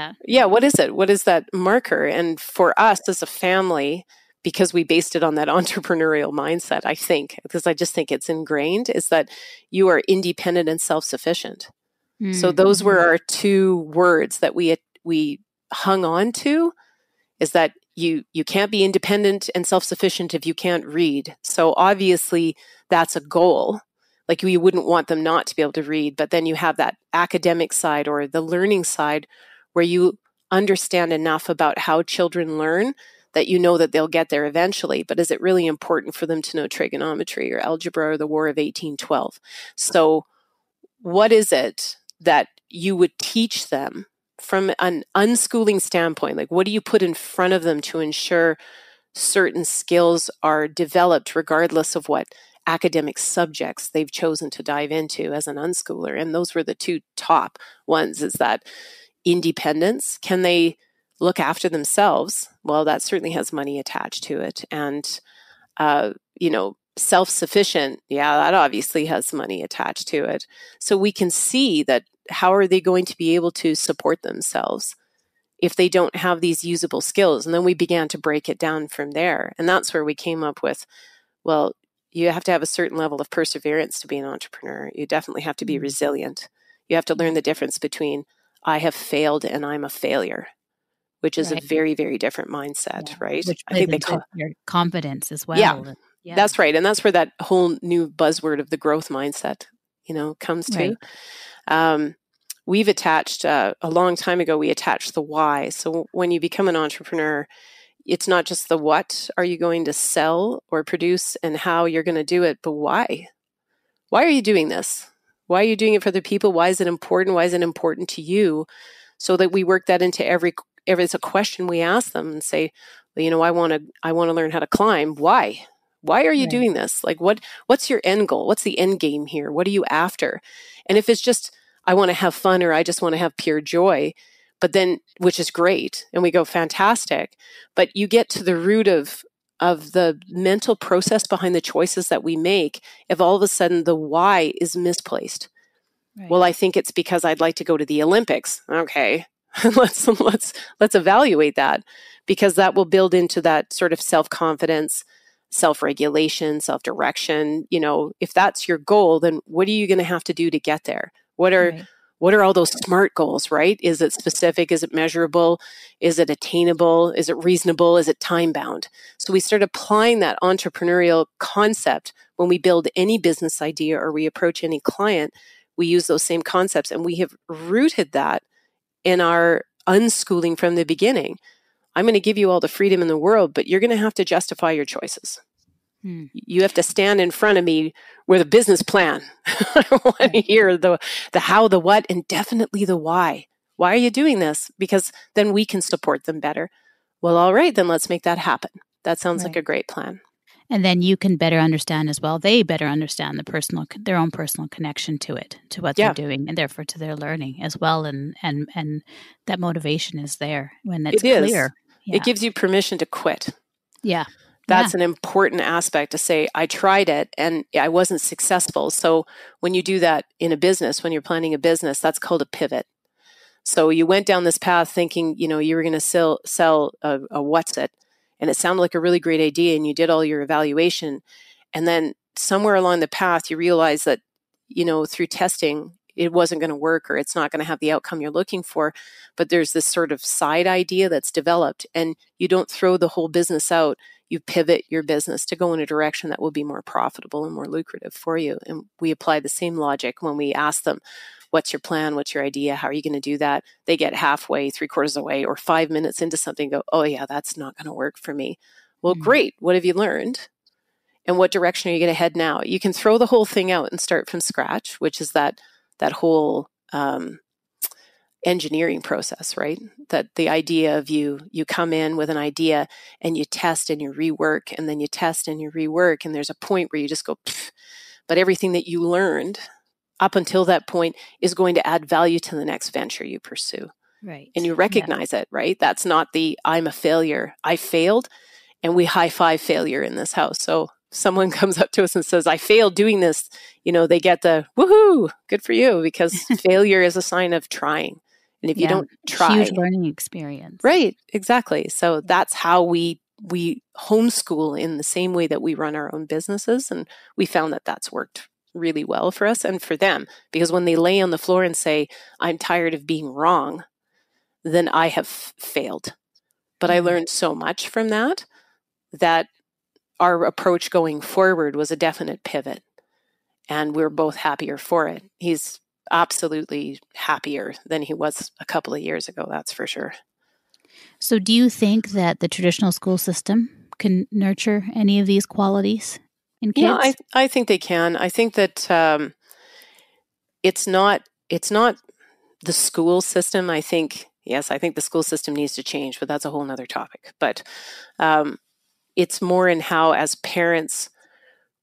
what is it? What is that marker? And for us as a family, because we based it on that entrepreneurial mindset, I think, because I just think it's ingrained, is that you are independent and self-sufficient. Mm-hmm. So those were our two words that we hung on to, is that you can't be independent and self-sufficient if you can't read. So obviously that's a goal. Like, we wouldn't want them not to be able to read, but then you have that academic side or the learning side where you understand enough about how children learn that you know that they'll get there eventually. But is it really important for them to know trigonometry or algebra or the War of 1812? So what is it that you would teach them from an unschooling standpoint? Like, what do you put in front of them to ensure certain skills are developed regardless of what academic subjects they've chosen to dive into as an unschooler? And those were the two top ones, is that independence. Can they look after themselves? Well, that certainly has money attached to it. And, self-sufficient. Yeah, that obviously has money attached to it. So we can see that, how are they going to be able to support themselves if they don't have these usable skills? And then we began to break it down from there. And that's where we came up with, well, you have to have a certain level of perseverance to be an entrepreneur. You definitely have to be resilient. You have to learn the difference between I have failed and I'm a failure, which is a very, very different mindset, right? Which I think they call your confidence as well. Yeah, that's right. And that's where that whole new buzzword of the growth mindset, comes to. Right. We've attached, a long time ago, we attached the why. So when you become an entrepreneur, it's not just the what are you going to sell or produce and how you're going to do it, but why? Why are you doing this? Why are you doing it for other people? Why is it important? Why is it important to you? So that we work that into every it's a question we ask them and say, well, I want to learn how to climb. Why? Why are you doing this? Like, what's your end goal? What's the end game here? What are you after? And if it's just, I want to have fun or I just want to have pure joy, but then, which is great, and we go fantastic, but you get to the root of the mental process behind the choices that we make if all of a sudden the why is misplaced. Right. Well, I think it's because I'd like to go to the Olympics. Okay, let's evaluate that, because that will build into that sort of self-confidence, self-regulation, self-direction. If that's your goal, then what are you going to have to do to get there? What are all those SMART goals, right? Is it specific? Is it measurable? Is it attainable? Is it reasonable? Is it time-bound? So we start applying that entrepreneurial concept when we build any business idea or we approach any client. We use those same concepts, and we have rooted that in our unschooling from the beginning. I'm going to give you all the freedom in the world, but you're going to have to justify your choices. You have to stand in front of me with a business plan. I want to hear the how, the what, and definitely the why. Why are you doing this? Because then we can support them better. Well, all right, then let's make that happen. That sounds like a great plan. And then you can better understand as well. They better understand their own personal connection to it, to what they're doing, and therefore to their learning as well. And that motivation is there when it's clear. Yeah. It gives you permission to quit. Yeah. That's an important aspect, to say, I tried it and I wasn't successful. So when you do that in a business, when you're planning a business, that's called a pivot. So you went down this path thinking, you were going to sell a what's it, and it sounded like a really great idea, and you did all your evaluation. And then somewhere along the path, you realize that, through testing, it wasn't going to work, or it's not going to have the outcome you're looking for. But there's this sort of side idea that's developed, and you don't throw the whole business out. You pivot your business to go in a direction that will be more profitable and more lucrative for you. And we apply the same logic when we ask them, what's your plan? What's your idea? How are you going to do that? They get halfway, 3/4 away, or 5 minutes into something, go, oh yeah, that's not going to work for me. Well, great. What have you learned? And what direction are you going to head now? You can throw the whole thing out and start from scratch, which is that whole engineering process, right? That the idea of you come in with an idea and you test and you rework, and then you test and you rework, and there's a point where you just go, pfft, but everything that you learned up until that point is going to add value to the next venture you pursue. Right. And you recognize it, right? That's not the I'm a failure. I failed, and we high five failure in this house. So someone comes up to us and says, I failed doing this, they get the woohoo, good for you, because failure is a sign of trying. And if you don't try, huge learning experience. Right, exactly. So that's how we homeschool in the same way that we run our own businesses. And we found that that's worked really well for us and for them, because when they lay on the floor and say, I'm tired of being wrong, then I have failed. But I learned so much from that our approach going forward was a definite pivot, and we're both happier for it. He's absolutely happier than he was a couple of years ago, that's for sure. So do you think that the traditional school system can nurture any of these qualities in kids? Yeah, I think they can. I think that it's not the school system. I think the school system needs to change, but that's a whole nother topic. But it's more in how, as parents,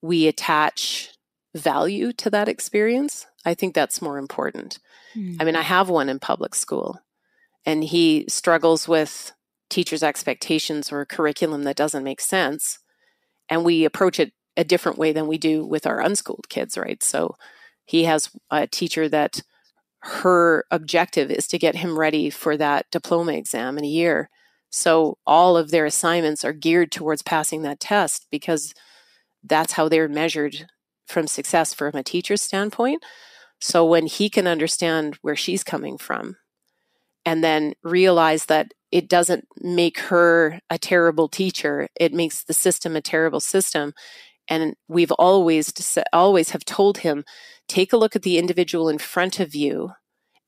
we attach value to that experience. I think that's more important. Mm. I mean, I have one in public school, and he struggles with teachers' expectations or a curriculum that doesn't make sense. And we approach it a different way than we do with our unschooled kids, right? So he has a teacher that her objective is to get him ready for that diploma exam in a year. So all of their assignments are geared towards passing that test, because that's how they're measured from success from a teacher's standpoint. So when he can understand where she's coming from, and then realize that it doesn't make her a terrible teacher, it makes the system a terrible system. And we've always have told him, take a look at the individual in front of you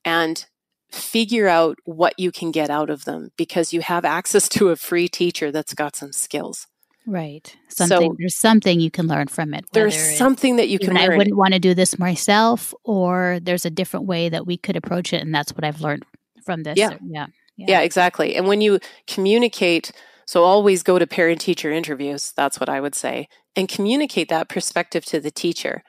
and figure out what you can get out of them, because you have access to a free teacher that's got some skills. Right. There's something you can learn from it. There's something that you can learn. I wouldn't want to do this myself, or there's a different way that we could approach it, and that's what I've learned from this. Yeah. Yeah, exactly. And when you communicate, so always go to parent-teacher interviews, that's what I would say, and communicate that perspective to the teacher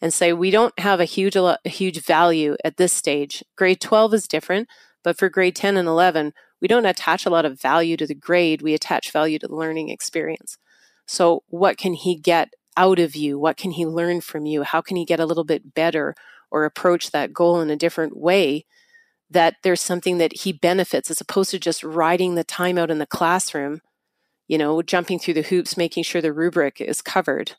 and say, we don't have a huge value at this stage. Grade 12 is different, but for grade 10 and 11, we don't attach a lot of value to the grade. We attach value to the learning experience. So what can he get out of you? What can he learn from you? How can he get a little bit better or approach that goal in a different way, that there's something that he benefits, as opposed to just riding the time out in the classroom, jumping through the hoops, making sure the rubric is covered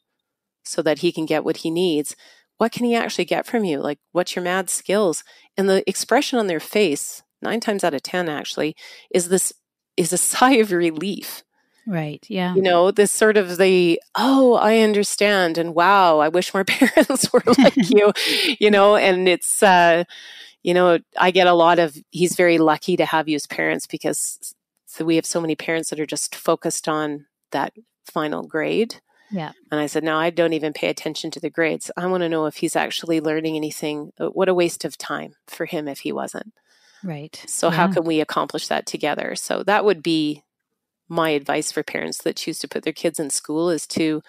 so that he can get what he needs. What can he actually get from you? Like, what's your mad skills? And the expression on their face, 9 times out of 10, actually, is a sigh of relief. Right. Yeah. This sort of I understand. And wow, I wish more parents were like you, and it's, I get a lot of, he's very lucky to have you as parents, because we have so many parents that are just focused on that final grade. Yeah. And I said, no, I don't even pay attention to the grades. I want to know if he's actually learning anything. What a waste of time for him if he wasn't. Right. So how can we accomplish that together? So that would be my advice for parents that choose to put their kids in school, is to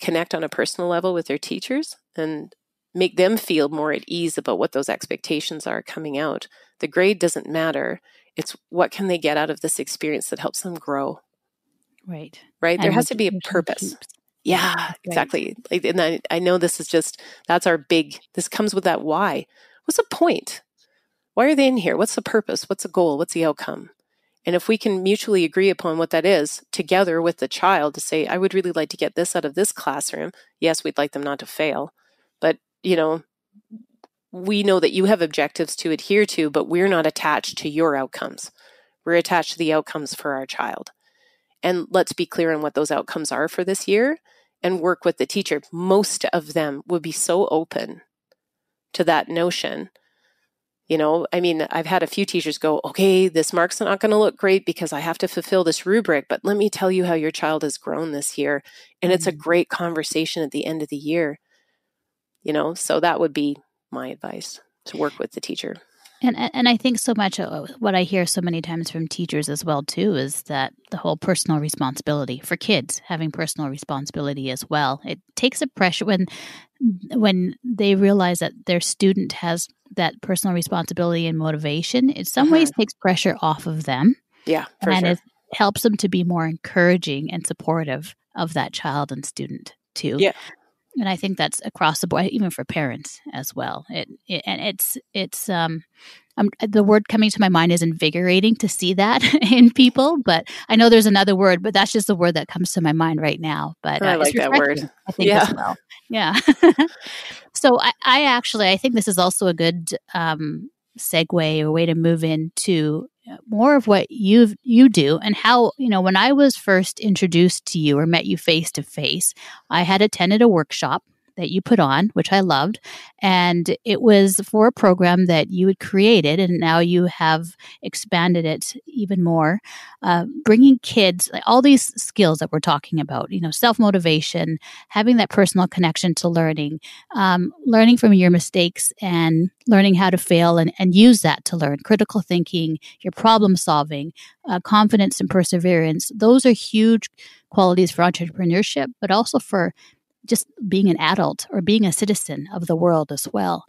connect on a personal level with their teachers and make them feel more at ease about what those expectations are coming out. The grade doesn't matter. It's what can they get out of this experience that helps them grow. Right. Right. And there has to be a purpose. Yeah, right. Exactly. Like, and I know this is just, that's our big, this comes with that why. What's the point? Why are they in here? What's the purpose? What's the goal? What's the outcome? And if we can mutually agree upon what that is together with the child, to say, I would really like to get this out of this classroom. Yes, we'd like them not to fail, but we know that you have objectives to adhere to, but we're not attached to your outcomes. We're attached to the outcomes for our child. And let's be clear on what those outcomes are for this year and work with the teacher. Most of them would be so open to that notion. I've had a few teachers go, okay, this mark's not going to look great because I have to fulfill this rubric, but let me tell you how your child has grown this year. And it's a great conversation at the end of the year. So that would be my advice, to work with the teacher. And I think so much what I hear so many times from teachers as well, too, is that the whole personal responsibility for kids, having personal responsibility as well. It takes a pressure when they realize that their student has that personal responsibility and motivation. It some ways takes pressure off of them. Yeah, for sure. And it helps them to be more encouraging and supportive of that child and student, too. Yeah. And I think that's across the board, even for parents as well. The word coming to my mind is invigorating to see that in people. But I know there's another word, but that's just the word that comes to my mind right now. But I like that word. I think as well. Yeah. So I think this is also a good segue or way to move into more of what you do and how, when I was first introduced to you or met you face to face, I had attended a workshop that you put on, which I loved. And it was for a program that you had created. And now you have expanded it even more, bringing kids, like, all these skills that we're talking about, self-motivation, having that personal connection to learning, learning from your mistakes and learning how to fail and use that to learn, critical thinking, your problem solving, confidence and perseverance. Those are huge qualities for entrepreneurship, but also for just being an adult or being a citizen of the world as well.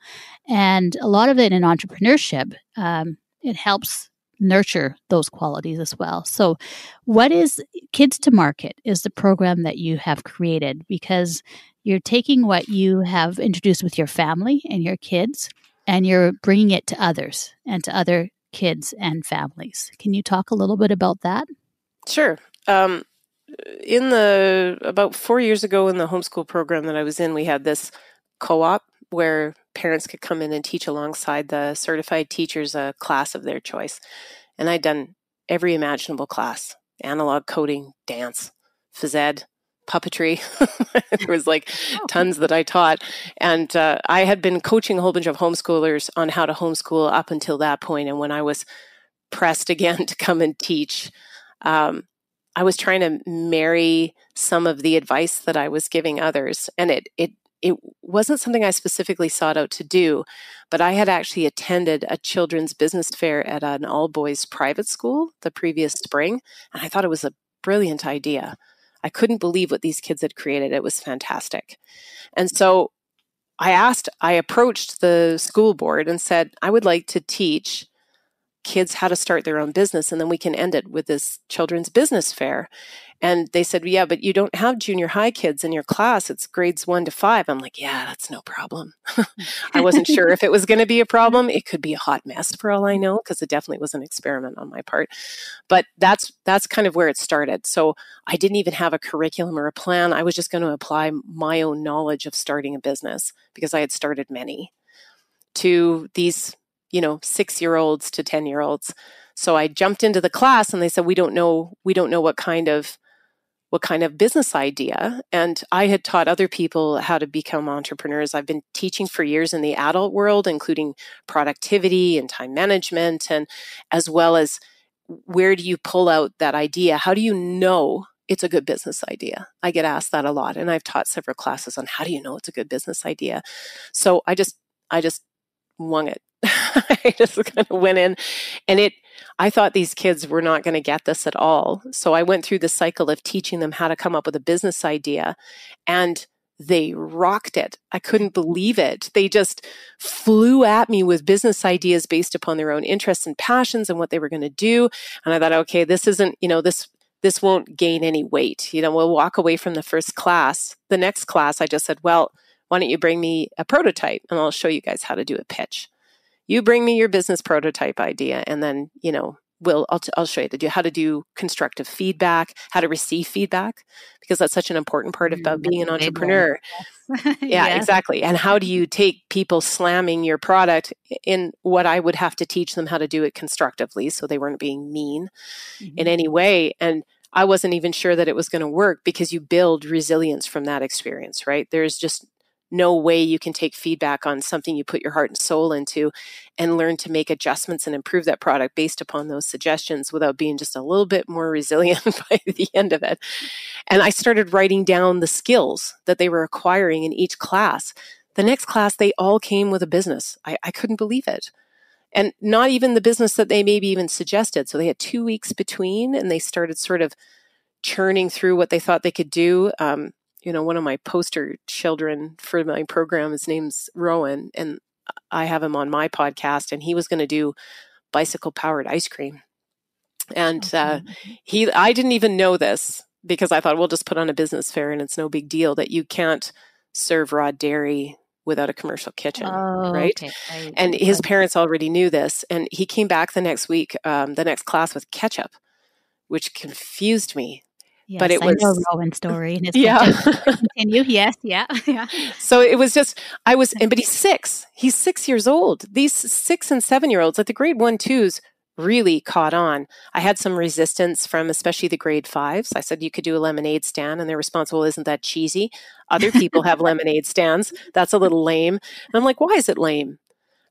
And a lot of it in entrepreneurship, it helps nurture those qualities as well. So what is Kids to Market is the program that you have created, because you're taking what you have introduced with your family and your kids, and you're bringing it to others and to other kids and families. Can you talk a little bit about that? Sure. About 4 years ago in the homeschool program that I was in, we had this co-op where parents could come in and teach alongside the certified teachers a class of their choice. And I'd done every imaginable class: analog coding, dance, phys ed, puppetry. There was tons that I taught. And I had been coaching a whole bunch of homeschoolers on how to homeschool up until that point. And when I was pressed again to come and teach, I was trying to marry some of the advice that I was giving others. And it wasn't something I specifically sought out to do, but I had actually attended a children's business fair at an all-boys private school the previous spring, and I thought it was a brilliant idea. I couldn't believe what these kids had created. It was fantastic. And so I approached the school board and said, I would like to teach kids how to start their own business, and then we can end it with this children's business fair. And they said, yeah, but you don't have junior high kids in your class. It's grades 1 to 5. I'm like, yeah, that's no problem. I wasn't sure if it was going to be a problem. It could be a hot mess for all I know, because it definitely was an experiment on my part. But that's kind of where it started. So I didn't even have a curriculum or a plan. I was just going to apply my own knowledge of starting a business, because I had started many, to these 6-year-olds to 10-year-olds. So I jumped into the class and they said, we don't know what kind of business idea. And I had taught other people how to become entrepreneurs. I've been teaching for years in the adult world, including productivity and time management, and as well as where do you pull out that idea? How do you know it's a good business idea? I get asked that a lot. And I've taught several classes on how do you know it's a good business idea? So I just wung it. I just kind of went in, and I thought these kids were not going to get this at all. So I went through the cycle of teaching them how to come up with a business idea, and they rocked it. I couldn't believe it. They just flew at me with business ideas based upon their own interests and passions and what they were going to do. And I thought, okay, this isn't, this won't gain any weight. We'll walk away from the first class. The next class, I just said, well, why don't you bring me a prototype and I'll show you guys how to do a pitch. You bring me your business prototype idea, and then, I'll show you how to do constructive feedback, how to receive feedback, because that's such an important part about being an entrepreneur. Yes. Yeah, exactly. And how do you take people slamming your product in what I would have to teach them how to do it constructively, so they weren't being mean in any way. And I wasn't even sure that it was going to work, because you build resilience from that experience, right? There's just no way you can take feedback on something you put your heart and soul into and learn to make adjustments and improve that product based upon those suggestions without being just a little bit more resilient by the end of it. And I started writing down the skills that they were acquiring in each class. The next class, they all came with a business. I couldn't believe it. and not even the business that they maybe even suggested. So they had 2 weeks between, and they started sort of churning through what they thought they could do. You know, one of my poster children for my program, his name's Rowan, and I have him on my podcast, and he was going to do bicycle powered ice cream. And I didn't even know this, because I thought, we'll just put on a business fair and it's no big deal that you can't serve raw dairy without a commercial kitchen, right? Okay. And his parents already knew this. And he came back the next week, the next class with ketchup, which confused me. Yes, but it was a Rowan story. And it's continue. Yes. Yeah. Yeah. So it was just, but he's six. He's 6 years old. These 6 and 7 year olds at the grade 1, 2s really caught on. I had some resistance from especially the grade 5s. I said, you could do a lemonade stand, and their response, well, isn't that cheesy? Other people have lemonade stands. That's a little lame. And I'm like, why is it lame?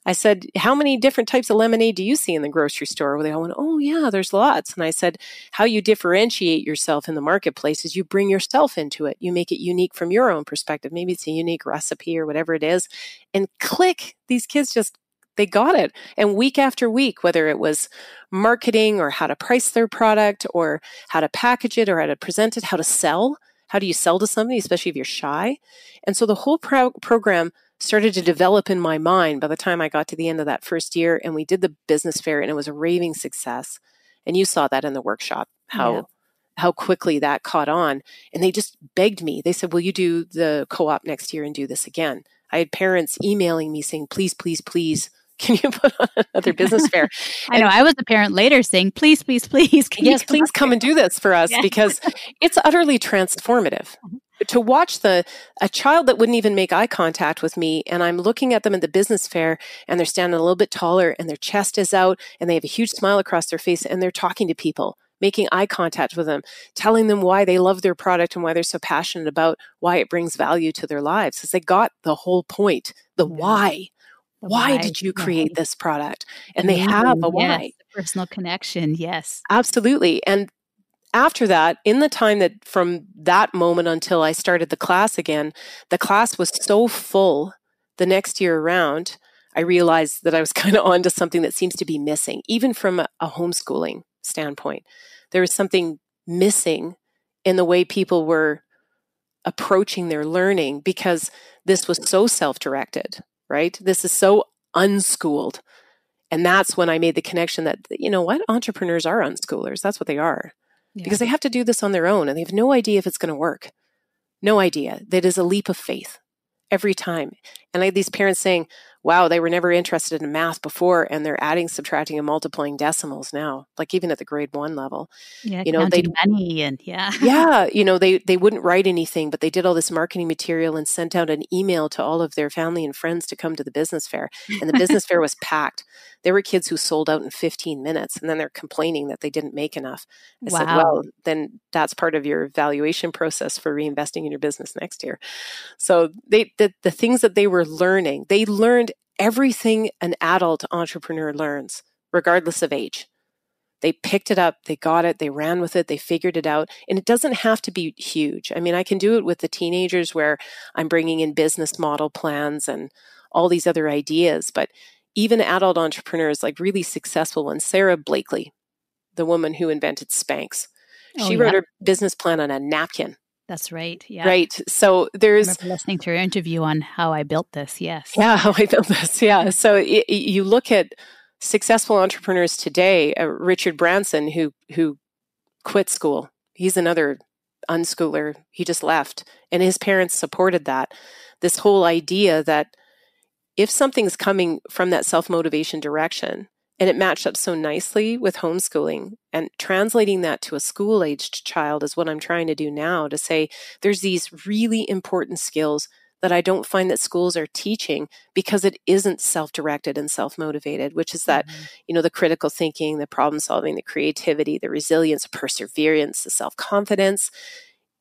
I said, how many different types of lemonade do you see in the grocery store? Well, they all went, oh yeah, there's lots. And I said, how you differentiate yourself in the marketplace is you bring yourself into it. You make it unique from your own perspective. Maybe it's a unique recipe or whatever it is. And click, these kids just, they got it. And week after week, whether it was marketing or how to price their product or how to package it or how to present it, how to sell, how do you sell to somebody, especially if you're shy. And so the whole program started to develop in my mind by the time I got to the end of that first year, and we did the business fair, and it was a raving success. And you saw that in the workshop, how quickly that caught on. And they just begged me. They said, will you do the co-op next year and do this again? I had parents emailing me saying, please, please, please, can you put on another business fair? I know. I was a parent later saying, please, please, please. Please come and do this for us, because it's utterly transformative. To watch a child that wouldn't even make eye contact with me, and I'm looking at them at the business fair, and they're standing a little bit taller, and their chest is out, and they have a huge smile across their face, and they're talking to people, making eye contact with them, telling them why they love their product and why they're so passionate about why it brings value to their lives. Because they got the whole point, the why. Why did you create this product? And they have a why. The personal connection, yes. Absolutely. And after that, in the time that from that moment until I started the class again, the class was so full the next year around, I realized that I was kind of onto something that seems to be missing, even from a homeschooling standpoint. There was something missing in the way people were approaching their learning, because this was so self-directed. Right? This is so unschooled. And that's when I made the connection that, you know what? Entrepreneurs are unschoolers. That's what they are. Yeah. Because they have to do this on their own, and they have no idea if it's going to work. No idea. That is a leap of faith every time. And I had these parents saying, wow, they were never interested in math before, and they're adding, subtracting, and multiplying decimals now, like even at the grade 1 level. Yeah, you know, they money and you know, they wouldn't write anything, but they did all this marketing material and sent out an email to all of their family and friends to come to the business fair. And the business fair was packed. There were kids who sold out in 15 minutes, and then they're complaining that they didn't make enough. I said, well, then that's part of your evaluation process for reinvesting in your business next year. So the things that they were learning, they learned everything an adult entrepreneur learns, regardless of age. They picked it up, they got it, they ran with it, they figured it out. And it doesn't have to be huge. I mean, I can do it with the teenagers where I'm bringing in business model plans and all these other ideas. But even adult entrepreneurs, like really successful ones, Sarah Blakely, the woman who invented Spanx, she wrote her business plan on a napkin. That's right. Yeah. Right. So there's I remember listening to your interview on how I built this. Yes. Yeah. How I built this. Yeah. So you look at successful entrepreneurs today. Richard Branson, who quit school. He's another unschooler. He just left, and his parents supported that. This whole idea that if something's coming from that self-motivation direction, and it matched up so nicely with homeschooling, and translating that to a school-aged child is what I'm trying to do now, to say there's these really important skills that I don't find that schools are teaching, because it isn't self-directed and self-motivated, which is that, you know, the critical thinking, the problem solving, the creativity, the resilience, perseverance, the self-confidence.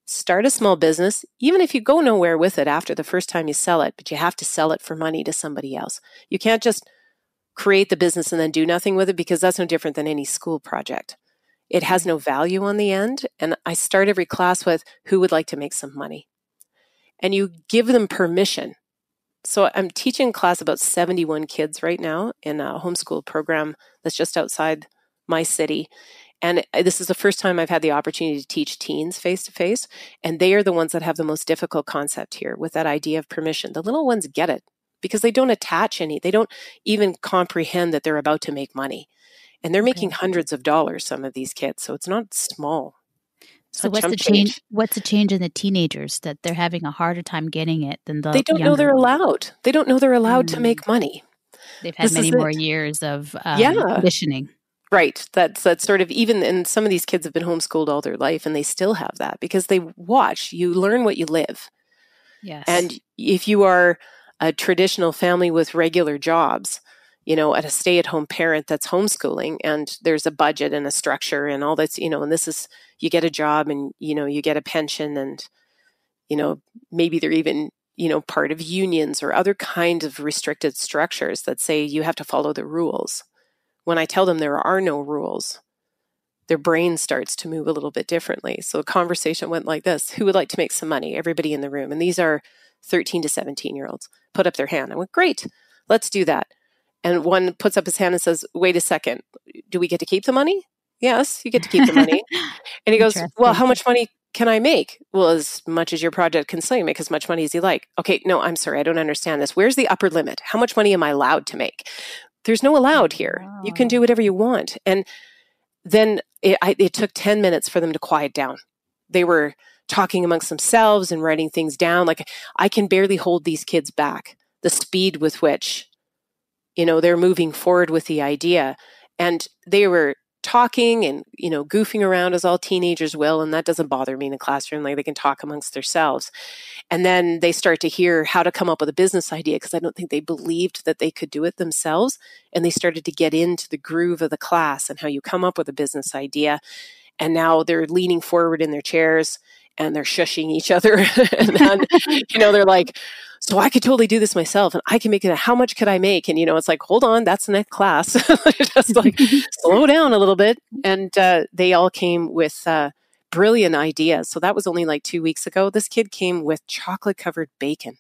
Start a small business, even if you go nowhere with it after the first time you sell it, but you have to sell it for money to somebody else. You can't just create the business and then do nothing with it, because that's no different than any school project. It has no value on the end. And I start every class with, who would like to make some money? And you give them permission So I'm teaching class about 71 kids right now in a homeschool program that's just outside my city. And this is the first time I've had the opportunity to teach teens face-to-face. And they are the ones that have the most difficult concept here with that idea of permission. The little ones get it because they don't attach any. They don't even comprehend that they're about to make money. And they're making hundreds of dollars, some of these kids. So it's not small. It's so what's the change in the teenagers that they're having a harder time getting it than the They don't know they're allowed. They don't know they're allowed to make money. They've had many more years of conditioning. Right. That's sort of even, and some of these kids have been homeschooled all their life and they still have that because they watch, you learn what you live. Yes. And if you are a traditional family with regular jobs, you know, at a stay-at-home parent that's homeschooling and there's a budget and a structure and all that's, you know, and this is, you get a job and, you know, you get a pension and, you know, maybe they're even, you know, part of unions or other kinds of restricted structures that say you have to follow the rules. When I tell them there are no rules, their brain starts to move a little bit differently. So the conversation went like this. Who would like to make some money? Everybody in the room. And these are 13 to 17-year-olds. Put up their hand. I went, great, let's do that. And one puts up his hand and says, wait a second, do we get to keep the money? Yes, you get to keep the money. And he goes, well, how much money can I make? Well, as much as your project can slay, make as much money as you like. Okay, no, I'm sorry, I don't understand this. Where's the upper limit? How much money am I allowed to make? There's no allowed here. Wow. You can do whatever you want. And then it took 10 minutes for them to quiet down. They were talking amongst themselves and writing things down. Like, I can barely hold these kids back. The speed with which, you know, they're moving forward with the idea. And they were talking and, you know, goofing around as all teenagers will. And that doesn't bother me in the classroom. Like, they can talk amongst themselves. And then they start to hear how to come up with a business idea because I don't think they believed that they could do it themselves. And they started to get into the groove of the class and how you come up with a business idea. And now they're leaning forward in their chairs and they're shushing each other. And then, you know, they're like, so I could totally do this myself and I can make it. How much could I make? And, you know, it's like, hold on, that's the next class. Just like slow down a little bit. And they all came with brilliant ideas. So that was only like 2 weeks ago. This kid came with chocolate covered bacon.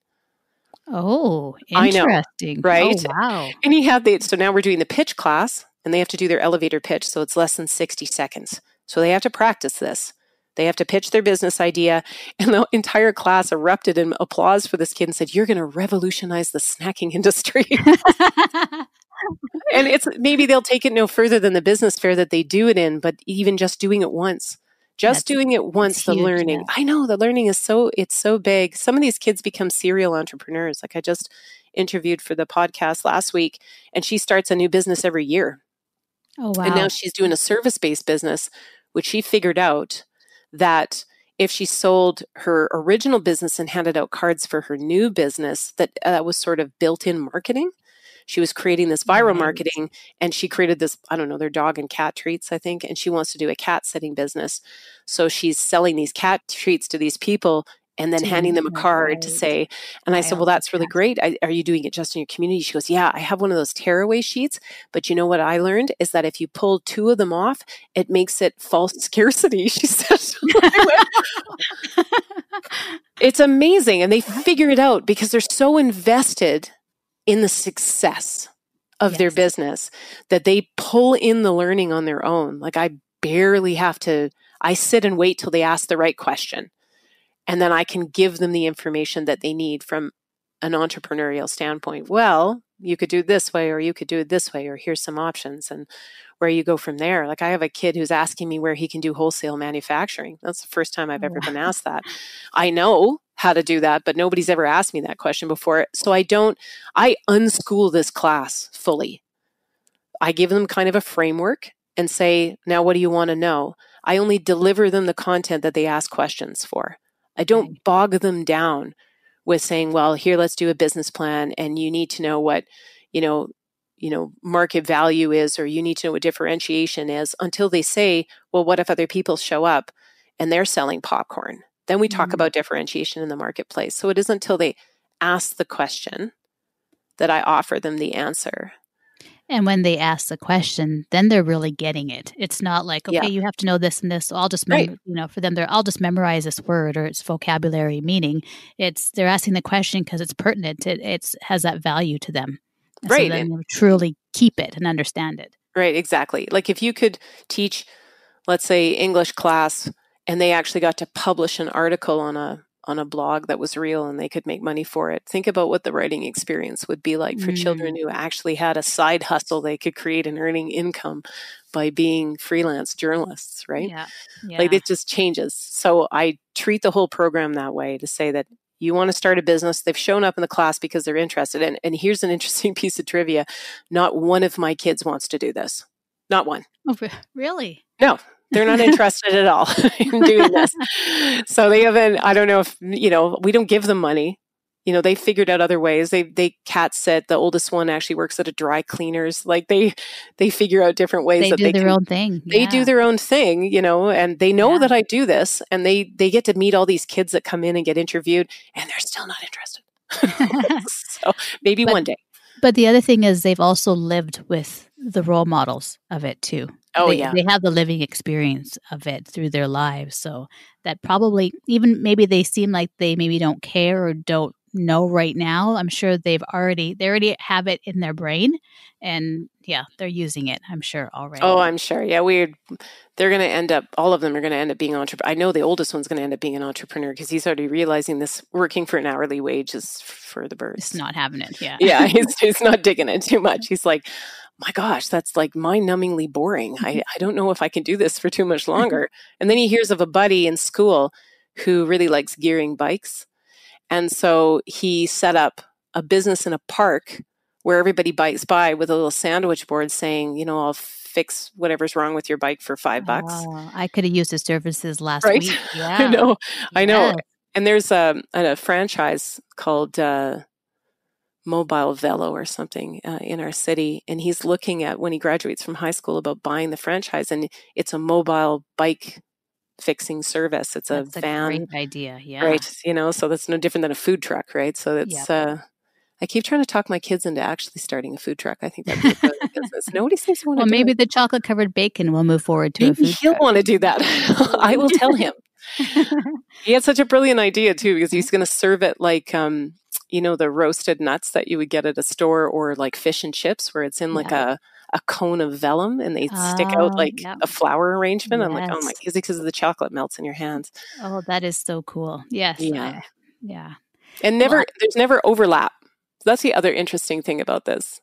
Oh, interesting. I know, right? Oh, wow. And he had so now we're doing the pitch class and they have to do their elevator pitch. So it's less than 60 seconds. So they have to practice this. They have to pitch their business idea. And the entire class erupted in applause for this kid and said, you're going to revolutionize the snacking industry. And it's maybe they'll take it no further than the business fair that they do it in, but even just doing it once. The learning. I know the learning is it's so big. Some of these kids become serial entrepreneurs. Like, I just interviewed for the podcast last week and she starts a new business every year. Oh, wow. And now she's doing a service-based business, which she figured out that if she sold her original business and handed out cards for her new business, that was sort of built-in marketing. She was creating this viral marketing, and she created this, I don't know, their dog and cat treats, I think, and she wants to do a cat sitting business. So she's selling these cat treats to these people and then handing them a card to say, and I said, well, that's really great. Are you doing it just in your community? She goes, yeah, I have one of those tearaway sheets. But you know what I learned is that if you pull two of them off, it makes it false scarcity. She says, it's amazing. And they figure it out because they're so invested in the success of their business that they pull in the learning on their own. Like, I barely have to, I sit and wait till they ask the right question. And then I can give them the information that they need from an entrepreneurial standpoint. Well, you could do this way, or you could do it this way, or here's some options and where you go from there. Like, I have a kid who's asking me where he can do wholesale manufacturing. That's the first time I've ever been asked that. I know how to do that, but nobody's ever asked me that question before. So I unschool this class fully. I give them kind of a framework and say, now what do you want to know? I only deliver them the content that they ask questions for. I don't bog them down with saying, well, here, let's do a business plan and you need to know what, you know, market value is, or you need to know what differentiation is, until they say, well, what if other people show up and they're selling popcorn? Then we talk about differentiation in the marketplace. So it isn't until they ask the question that I offer them the answer. And when they ask the question, then they're really getting it. It's not like, okay, you have to know this and this. So I'll just, for them, I'll just memorize this word or its vocabulary meaning. It's they're asking the question because it's pertinent. It has that value to them. And right. So then they truly keep it and understand it. Right. Exactly. Like if you could teach, let's say, English class, and they actually got to publish an article on a blog that was real and they could make money for it. Think about what the writing experience would be like for children who actually had a side hustle. They could create an earning income by being freelance journalists, right? Yeah. Yeah. Like it just changes. So I treat the whole program that way to say that you want to start a business. They've shown up in the class because they're interested. And here's an interesting piece of trivia. Not one of my kids wants to do this. Not one. Oh, really? No. They're not interested at all in doing this. So they haven't, I don't know if, we don't give them money. They figured out other ways. They cat sit. The oldest one actually works at a dry cleaners. Like they figure out different ways that they do their own thing. They do their own thing, and they know that I do this, and they get to meet all these kids that come in and get interviewed, and they're still not interested. So maybe one day. But the other thing is they've also lived with the role models of it too. Oh, yeah. They have the living experience of it through their lives. So that probably, even maybe they seem like they maybe don't care or don't know right now. I'm sure they already have it in their brain. And yeah, they're using it, I'm sure, already. Oh, I'm sure. Yeah, they're going to end up, all of them are going to end up being entrepreneurs. I know the oldest one's going to end up being an entrepreneur because he's already realizing this working for an hourly wage is for the birds. He's not having it, yeah. Yeah, he's not digging it too much. He's like, my gosh, that's like mind-numbingly boring. I don't know if I can do this for too much longer. And then he hears of a buddy in school who really likes gearing bikes. And so he set up a business in a park where everybody bikes by with a little sandwich board saying, I'll fix whatever's wrong with your bike for $5. Oh, I could have used his services last week. Yeah. I know. And there's a franchise called Mobile Velo or something in our city. And he's looking at, when he graduates from high school, about buying the franchise. And it's a mobile bike fixing service. It's a van. That's a great idea. Yeah. Right. So that's no different than a food truck, right? So that's, I keep trying to talk my kids into actually starting a food truck. I think that'd be a good business. Nobody seems to want to do it. Well, maybe the chocolate covered bacon will move forward to maybe a food truck. He'll want to do that. I will tell him. He had such a brilliant idea too, because he's going to serve it like, the roasted nuts that you would get at a store, or like fish and chips where it's in like a cone of vellum and they stick out like a flower arrangement. Yes. I'm like, oh my, is it because of the chocolate melts in your hands? Oh, that is so cool. Yes. Yeah. Yeah. And there's never overlap. That's the other interesting thing about this.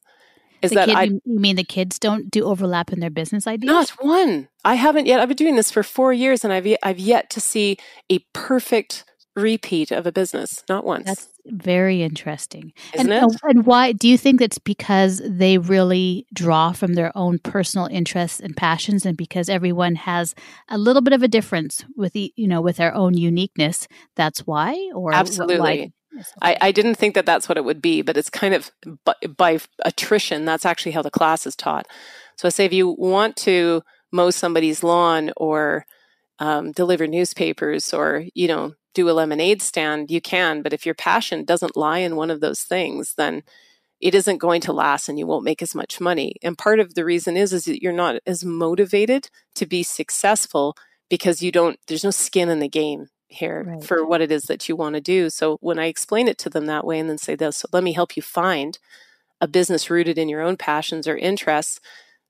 You mean the kids don't do overlap in their business ideas? Not one. I haven't yet. I've been doing this for 4 years and I've yet to see a perfect repeat of a business. Not once. That's very interesting. Isn't it? And why do you think that's because they really draw from their own personal interests and passions, and because everyone has a little bit of a difference with their own uniqueness? That's why? Or absolutely. Why? I didn't think that that's what it would be, but it's kind of by attrition. That's actually how the class is taught. So I say, if you want to mow somebody's lawn or deliver newspapers or, do a lemonade stand, you can. But if your passion doesn't lie in one of those things, then it isn't going to last and you won't make as much money. And part of the reason is that you're not as motivated to be successful because there's no skin in the game here for what it is that you want to do. So when I explain it to them that way and then say this, so let me help you find a business rooted in your own passions or interests,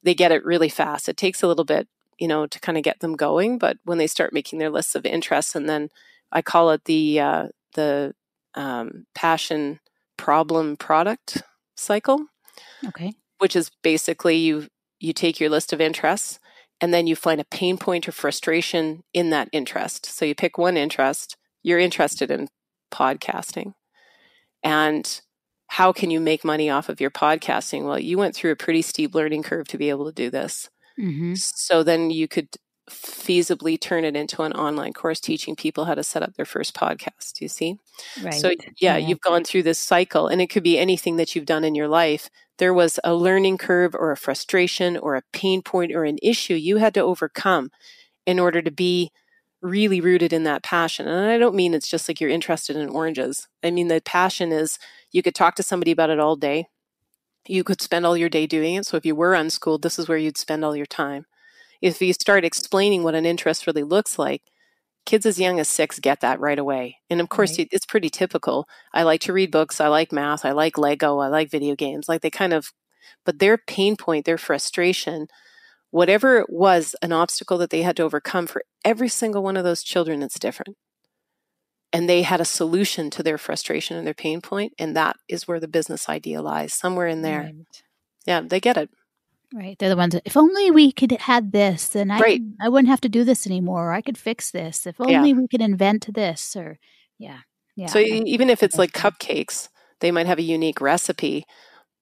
they get it really fast. It takes a little bit, to kind of get them going. But when they start making their lists of interests, and then I call it the passion problem product cycle, okay, which is basically you take your list of interests and then you find a pain point or frustration in that interest. So you pick one interest, you're interested in podcasting. And how can you make money off of your podcasting? Well, you went through a pretty steep learning curve to be able to do this. Mm-hmm. So then you could feasibly turn it into an online course teaching people how to set up their first podcast, you see? Right. So you've gone through this cycle, and it could be anything that you've done in your life. There was a learning curve or a frustration or a pain point or an issue you had to overcome in order to be really rooted in that passion. And I don't mean it's just like you're interested in oranges. I mean, the passion is you could talk to somebody about it all day. you could spend all your day doing it. So if you were unschooled, this is where you'd spend all your time. If you start explaining what an interest really looks like, kids as young as 6 get that right away. And of course, right. It's pretty typical. I like to read books. I like math. I like Lego. I like video games. Like they kind of, but their pain point, their frustration, whatever it was, an obstacle that they had to overcome for every single one of those children, it's different. And they had a solution to their frustration and their pain point. And that is where the business idea lies, somewhere in there. Right. Yeah, they get it. Right. They're the ones that, if only we could have this, then right. I wouldn't have to do this anymore. Or I could fix this. If only we could invent this. Or yeah. So even if it's like cupcakes, they might have a unique recipe,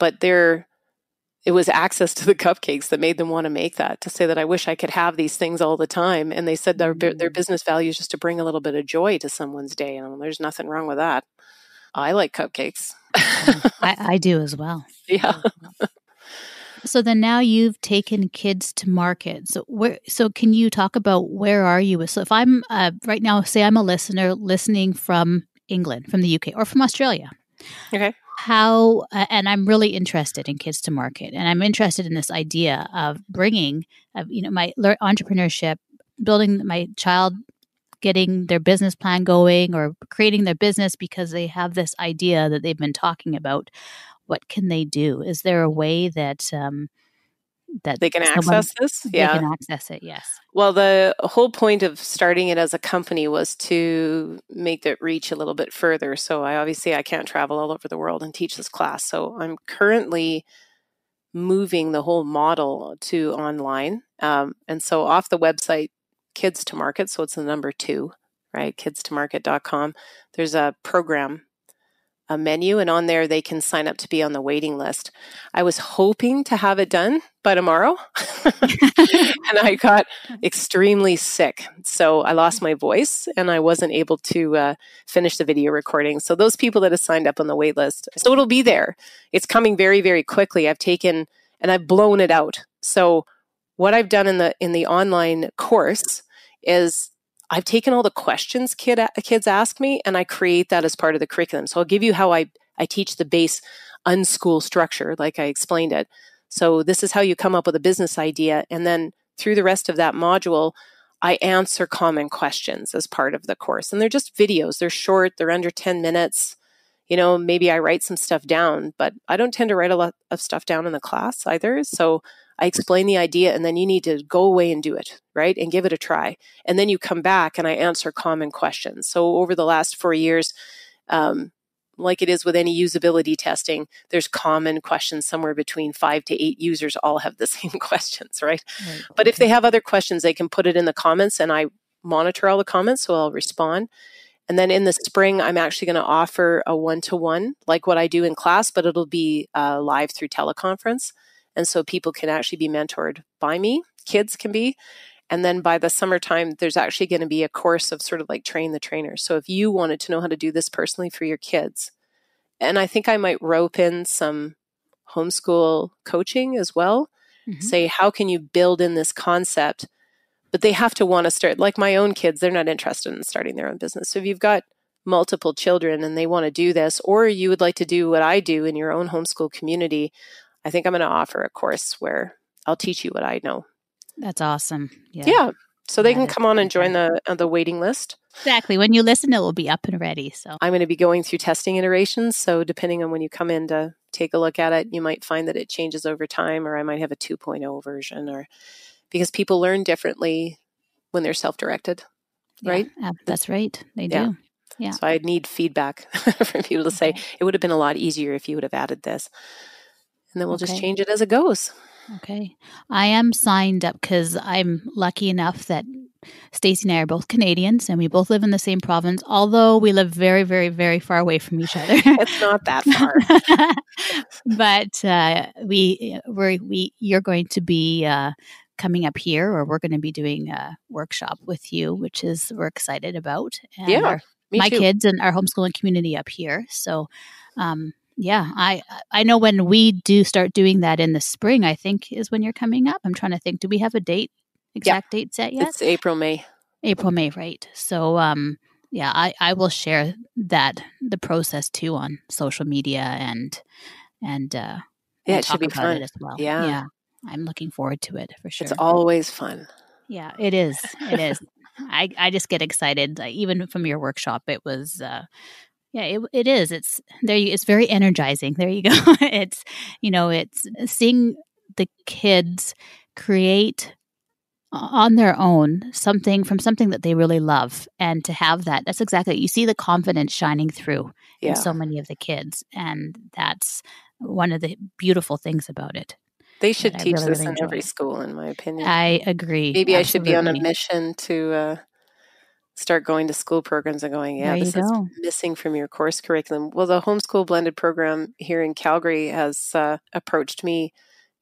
but it was access to the cupcakes that made them want to make that, to say that I wish I could have these things all the time. And they said their business value is just to bring a little bit of joy to someone's day. And there's nothing wrong with that. I like cupcakes. I do as well. Yeah. So then now you've taken Kids to Market. So can you talk about where are you? So if I'm right now, say I'm a listener listening from England, from the UK, or from Australia. Okay. How, and I'm really interested in Kids to Market, and I'm interested in this idea of bringing, my entrepreneurship, building my child, getting their business plan going or creating their business because they have this idea that they've been talking about. What can they do? Is there a way that that they can access this? Yeah, they can access it. Yes. Well, the whole point of starting it as a company was to make it reach a little bit further. So I can't travel all over the world and teach this class. So I'm currently moving the whole model to online, and so off the website Kids to Market. So it's the number 2, right? Kidstomarket.com. There's a program. A menu, and on there they can sign up to be on the waiting list. I was hoping to have it done by tomorrow, and I got extremely sick. So I lost my voice, and I wasn't able to finish the video recording. So those people that have signed up on the wait list, so it'll be there. It's coming very, very quickly. I've blown it out. So what I've done in the online course is I've taken all the questions kids ask me, and I create that as part of the curriculum. So I'll give you how I teach the base unschool structure, like I explained it. So this is how you come up with a business idea. And then through the rest of that module, I answer common questions as part of the course. And they're just videos. They're short. They're under 10 minutes. Maybe I write some stuff down, but I don't tend to write a lot of stuff down in the class either. So I explain the idea, and then you need to go away and do it, right? And give it a try. And then you come back and I answer common questions. So over the last 4 years, like it is with any usability testing, there's common questions. Somewhere between 5 to 8 users all have the same questions, right? But if they have other questions, they can put it in the comments, and I monitor all the comments, so I'll respond. And then in the spring, I'm actually going to offer a one-to-one, like what I do in class, but it'll be live through teleconference. And so people can actually be mentored by me, kids can be. And then by the summertime, there's actually going to be a course of sort of like train the trainer. So if you wanted to know how to do this personally for your kids, and I think I might rope in some homeschool coaching as well, say, how can you build in this concept? But they have to want to start, like my own kids, they're not interested in starting their own business. So if you've got multiple children and they want to do this, or you would like to do what I do in your own homeschool community, I think I'm going to offer a course where I'll teach you what I know. That's awesome. Yeah. So they can come on and join the waiting list. Exactly. When you listen, it will be up and ready. So I'm going to be going through testing iterations. So depending on when you come in to take a look at it, you might find that it changes over time, or I might have a 2.0 version, or because people learn differently when they're self-directed, right? That's right. They do. Yeah. So I'd need feedback from people to say, it would have been a lot easier if you would have added this. And then we'll just change it as it goes. Okay. I am signed up because I'm lucky enough that Stacey and I are both Canadians, and we both live in the same province, although we live very, very, very far away from each other. It's not that far. But you're going to be coming up here, or we're going to be doing a workshop with you, which is we're excited about. And my kids and our homeschooling community up here. So, yeah, I know when we do start doing that in the spring, I think is when you're coming up. I'm trying to think, do we have a date set yet? It's April, May, right. So, I will share the process too on social media and Yeah, it should be fun as well. Yeah. Yeah. I'm looking forward to it for sure. It's always fun. Yeah, it is. It is. I just get excited. Even from your workshop, it was, it is. It's there. It's very energizing. There you go. It's, it's seeing the kids create on their own something that they really love, and to have that's exactly, you see the confidence shining through in so many of the kids. And that's one of the beautiful things about it. They should teach this in every school, in my opinion. I agree. Maybe absolutely. I should be on a mission to start going to school programs and going, this is missing from your course curriculum. Well, the homeschool blended program here in Calgary has approached me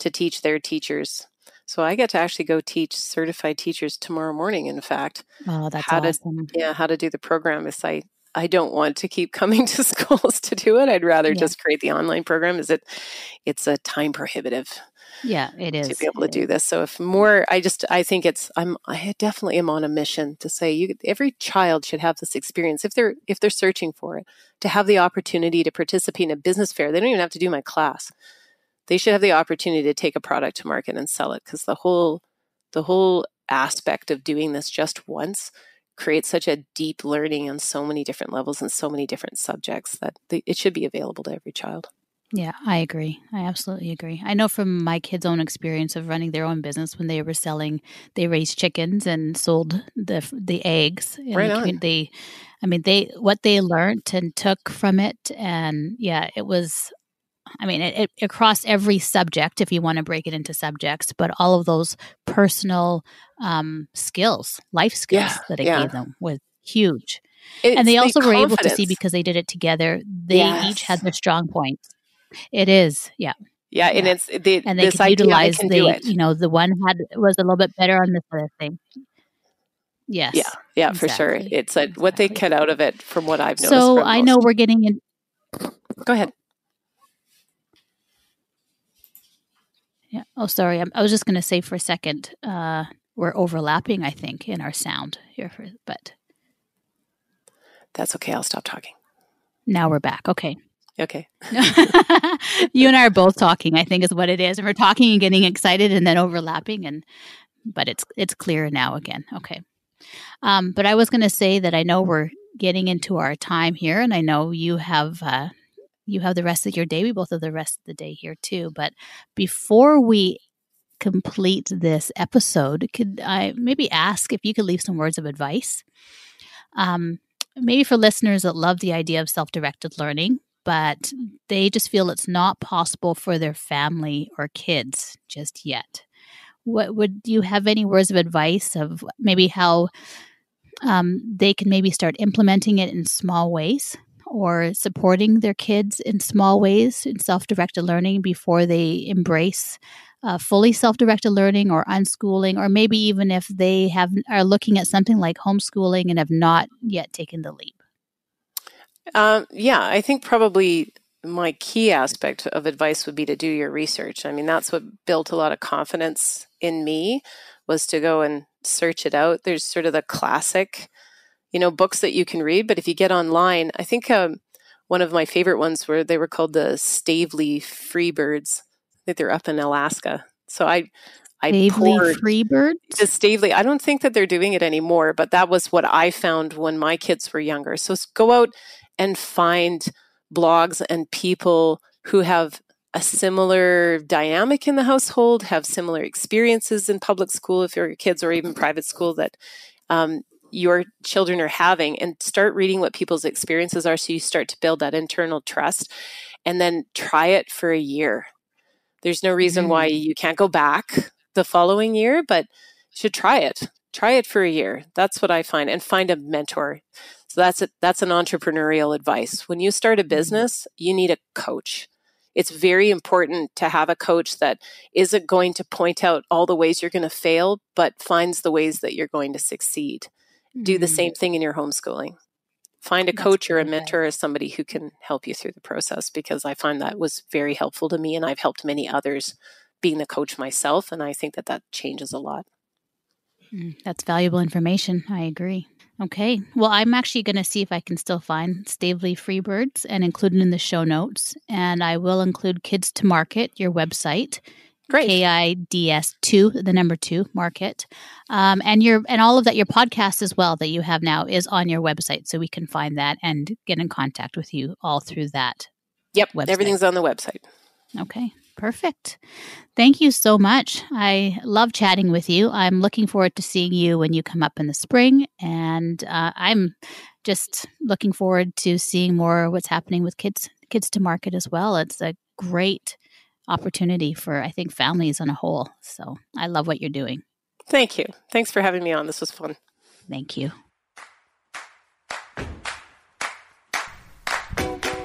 to teach their teachers. So I get to actually go teach certified teachers tomorrow morning, in fact. Oh, that's awesome. How to do the program. It's like, I don't want to keep coming to schools to do it. I'd rather just create the online program. It's a time prohibitive. Yeah, it is. To be able to do this. So if more, I definitely am on a mission to say every child should have this experience if they're searching for it, to have the opportunity to participate in a business fair. They don't even have to do my class. They should have the opportunity to take a product to market and sell it, because the whole aspect of doing this just once creates such a deep learning on so many different levels and so many different subjects that it should be available to every child. Yeah, I agree. I absolutely agree. I know from my kids' own experience of running their own business, when they raised chickens and sold the eggs. Right on. What they learned and took from it. And it was, it across every subject, if you want to break it into subjects, but all of those personal skills, life skills that it gave them was huge. And they also were able to see, because they did it together, they each had their strong points. It is, yeah. Yeah, and it's they could utilize the one was a little bit better on this other thing. Yes. Yeah, yeah, exactly. For sure. It's what they cut out of it, from what I've noticed. So I know we're getting in. Go ahead. Yeah. Oh, sorry. I was just going to say for a second, we're overlapping, I think, in our sound here, but that's okay. I'll stop talking. Now we're back. Okay. You and I are both talking, I think, is what it is. And we're talking and getting excited and then overlapping, but it's clear now again. Okay. But I was going to say that I know we're getting into our time here, and I know you have the rest of your day. We both have the rest of the day here too. But before we complete this episode, could I maybe ask if you could leave some words of advice? Maybe for listeners that love the idea of self-directed learning, but they just feel it's not possible for their family or kids just yet. Would you have any words of advice of maybe how they can maybe start implementing it in small ways, or supporting their kids in small ways in self-directed learning before they embrace fully self-directed learning or unschooling, or maybe even if they are looking at something like homeschooling and have not yet taken the leap? I think probably my key aspect of advice would be to do your research. That's what built a lot of confidence in me, was to go and search it out. There's sort of the classic books that you can read, but if you get online, I think one of my favorite ones were, they were called the Stavely Freebirds. I think they're up in Alaska. So I Stavely Freebirds? The Stavely. I don't think that they're doing it anymore, but that was what I found when my kids were younger. So go out and find blogs and people who have a similar dynamic in the household, have similar experiences in public school, if your kids, or even private school, that your children are having, and start reading what people's experiences are. So you start to build that internal trust, and then try it for a year. There's no reason why you can't go back the following year, but you should try it. Try it for a year. That's what I find, and find a mentor. So that's an entrepreneurial advice. When you start a business, you need a coach. It's very important to have a coach that isn't going to point out all the ways you're going to fail, but finds the ways that you're going to succeed. Do the same thing in your homeschooling. Find a coach or a mentor or somebody who can help you through the process, because I find that was very helpful to me, and I've helped many others being the coach myself, and I think that changes a lot. That's valuable information. I agree. Okay. Well, I'm actually going to see if I can still find Stavely Freebirds and include it in the show notes. And I will include Kids to Market, your website. Great. KIDS2, market. And all of that, your podcast as well that you have now is on your website. So we can find that and get in contact with you all through that. Yep. Website. Everything's on the website. Okay. Perfect. Thank you so much. I love chatting with you. I'm looking forward to seeing you when you come up in the spring. And I'm just looking forward to seeing more what's happening with kids to market as well. It's a great opportunity for, I think, families on a whole. So I love what you're doing. Thank you. Thanks for having me on. This was fun. Thank you.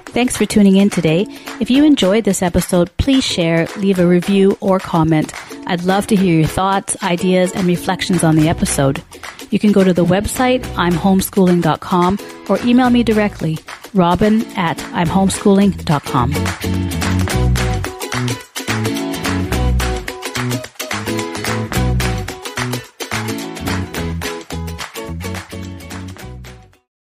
Thanks for tuning in today. If you enjoyed this episode, please share, leave a review, or comment. I'd love to hear your thoughts, ideas, and reflections on the episode. You can go to the website, imhomeschooling.com, or email me directly, robin@imhomeschooling.com.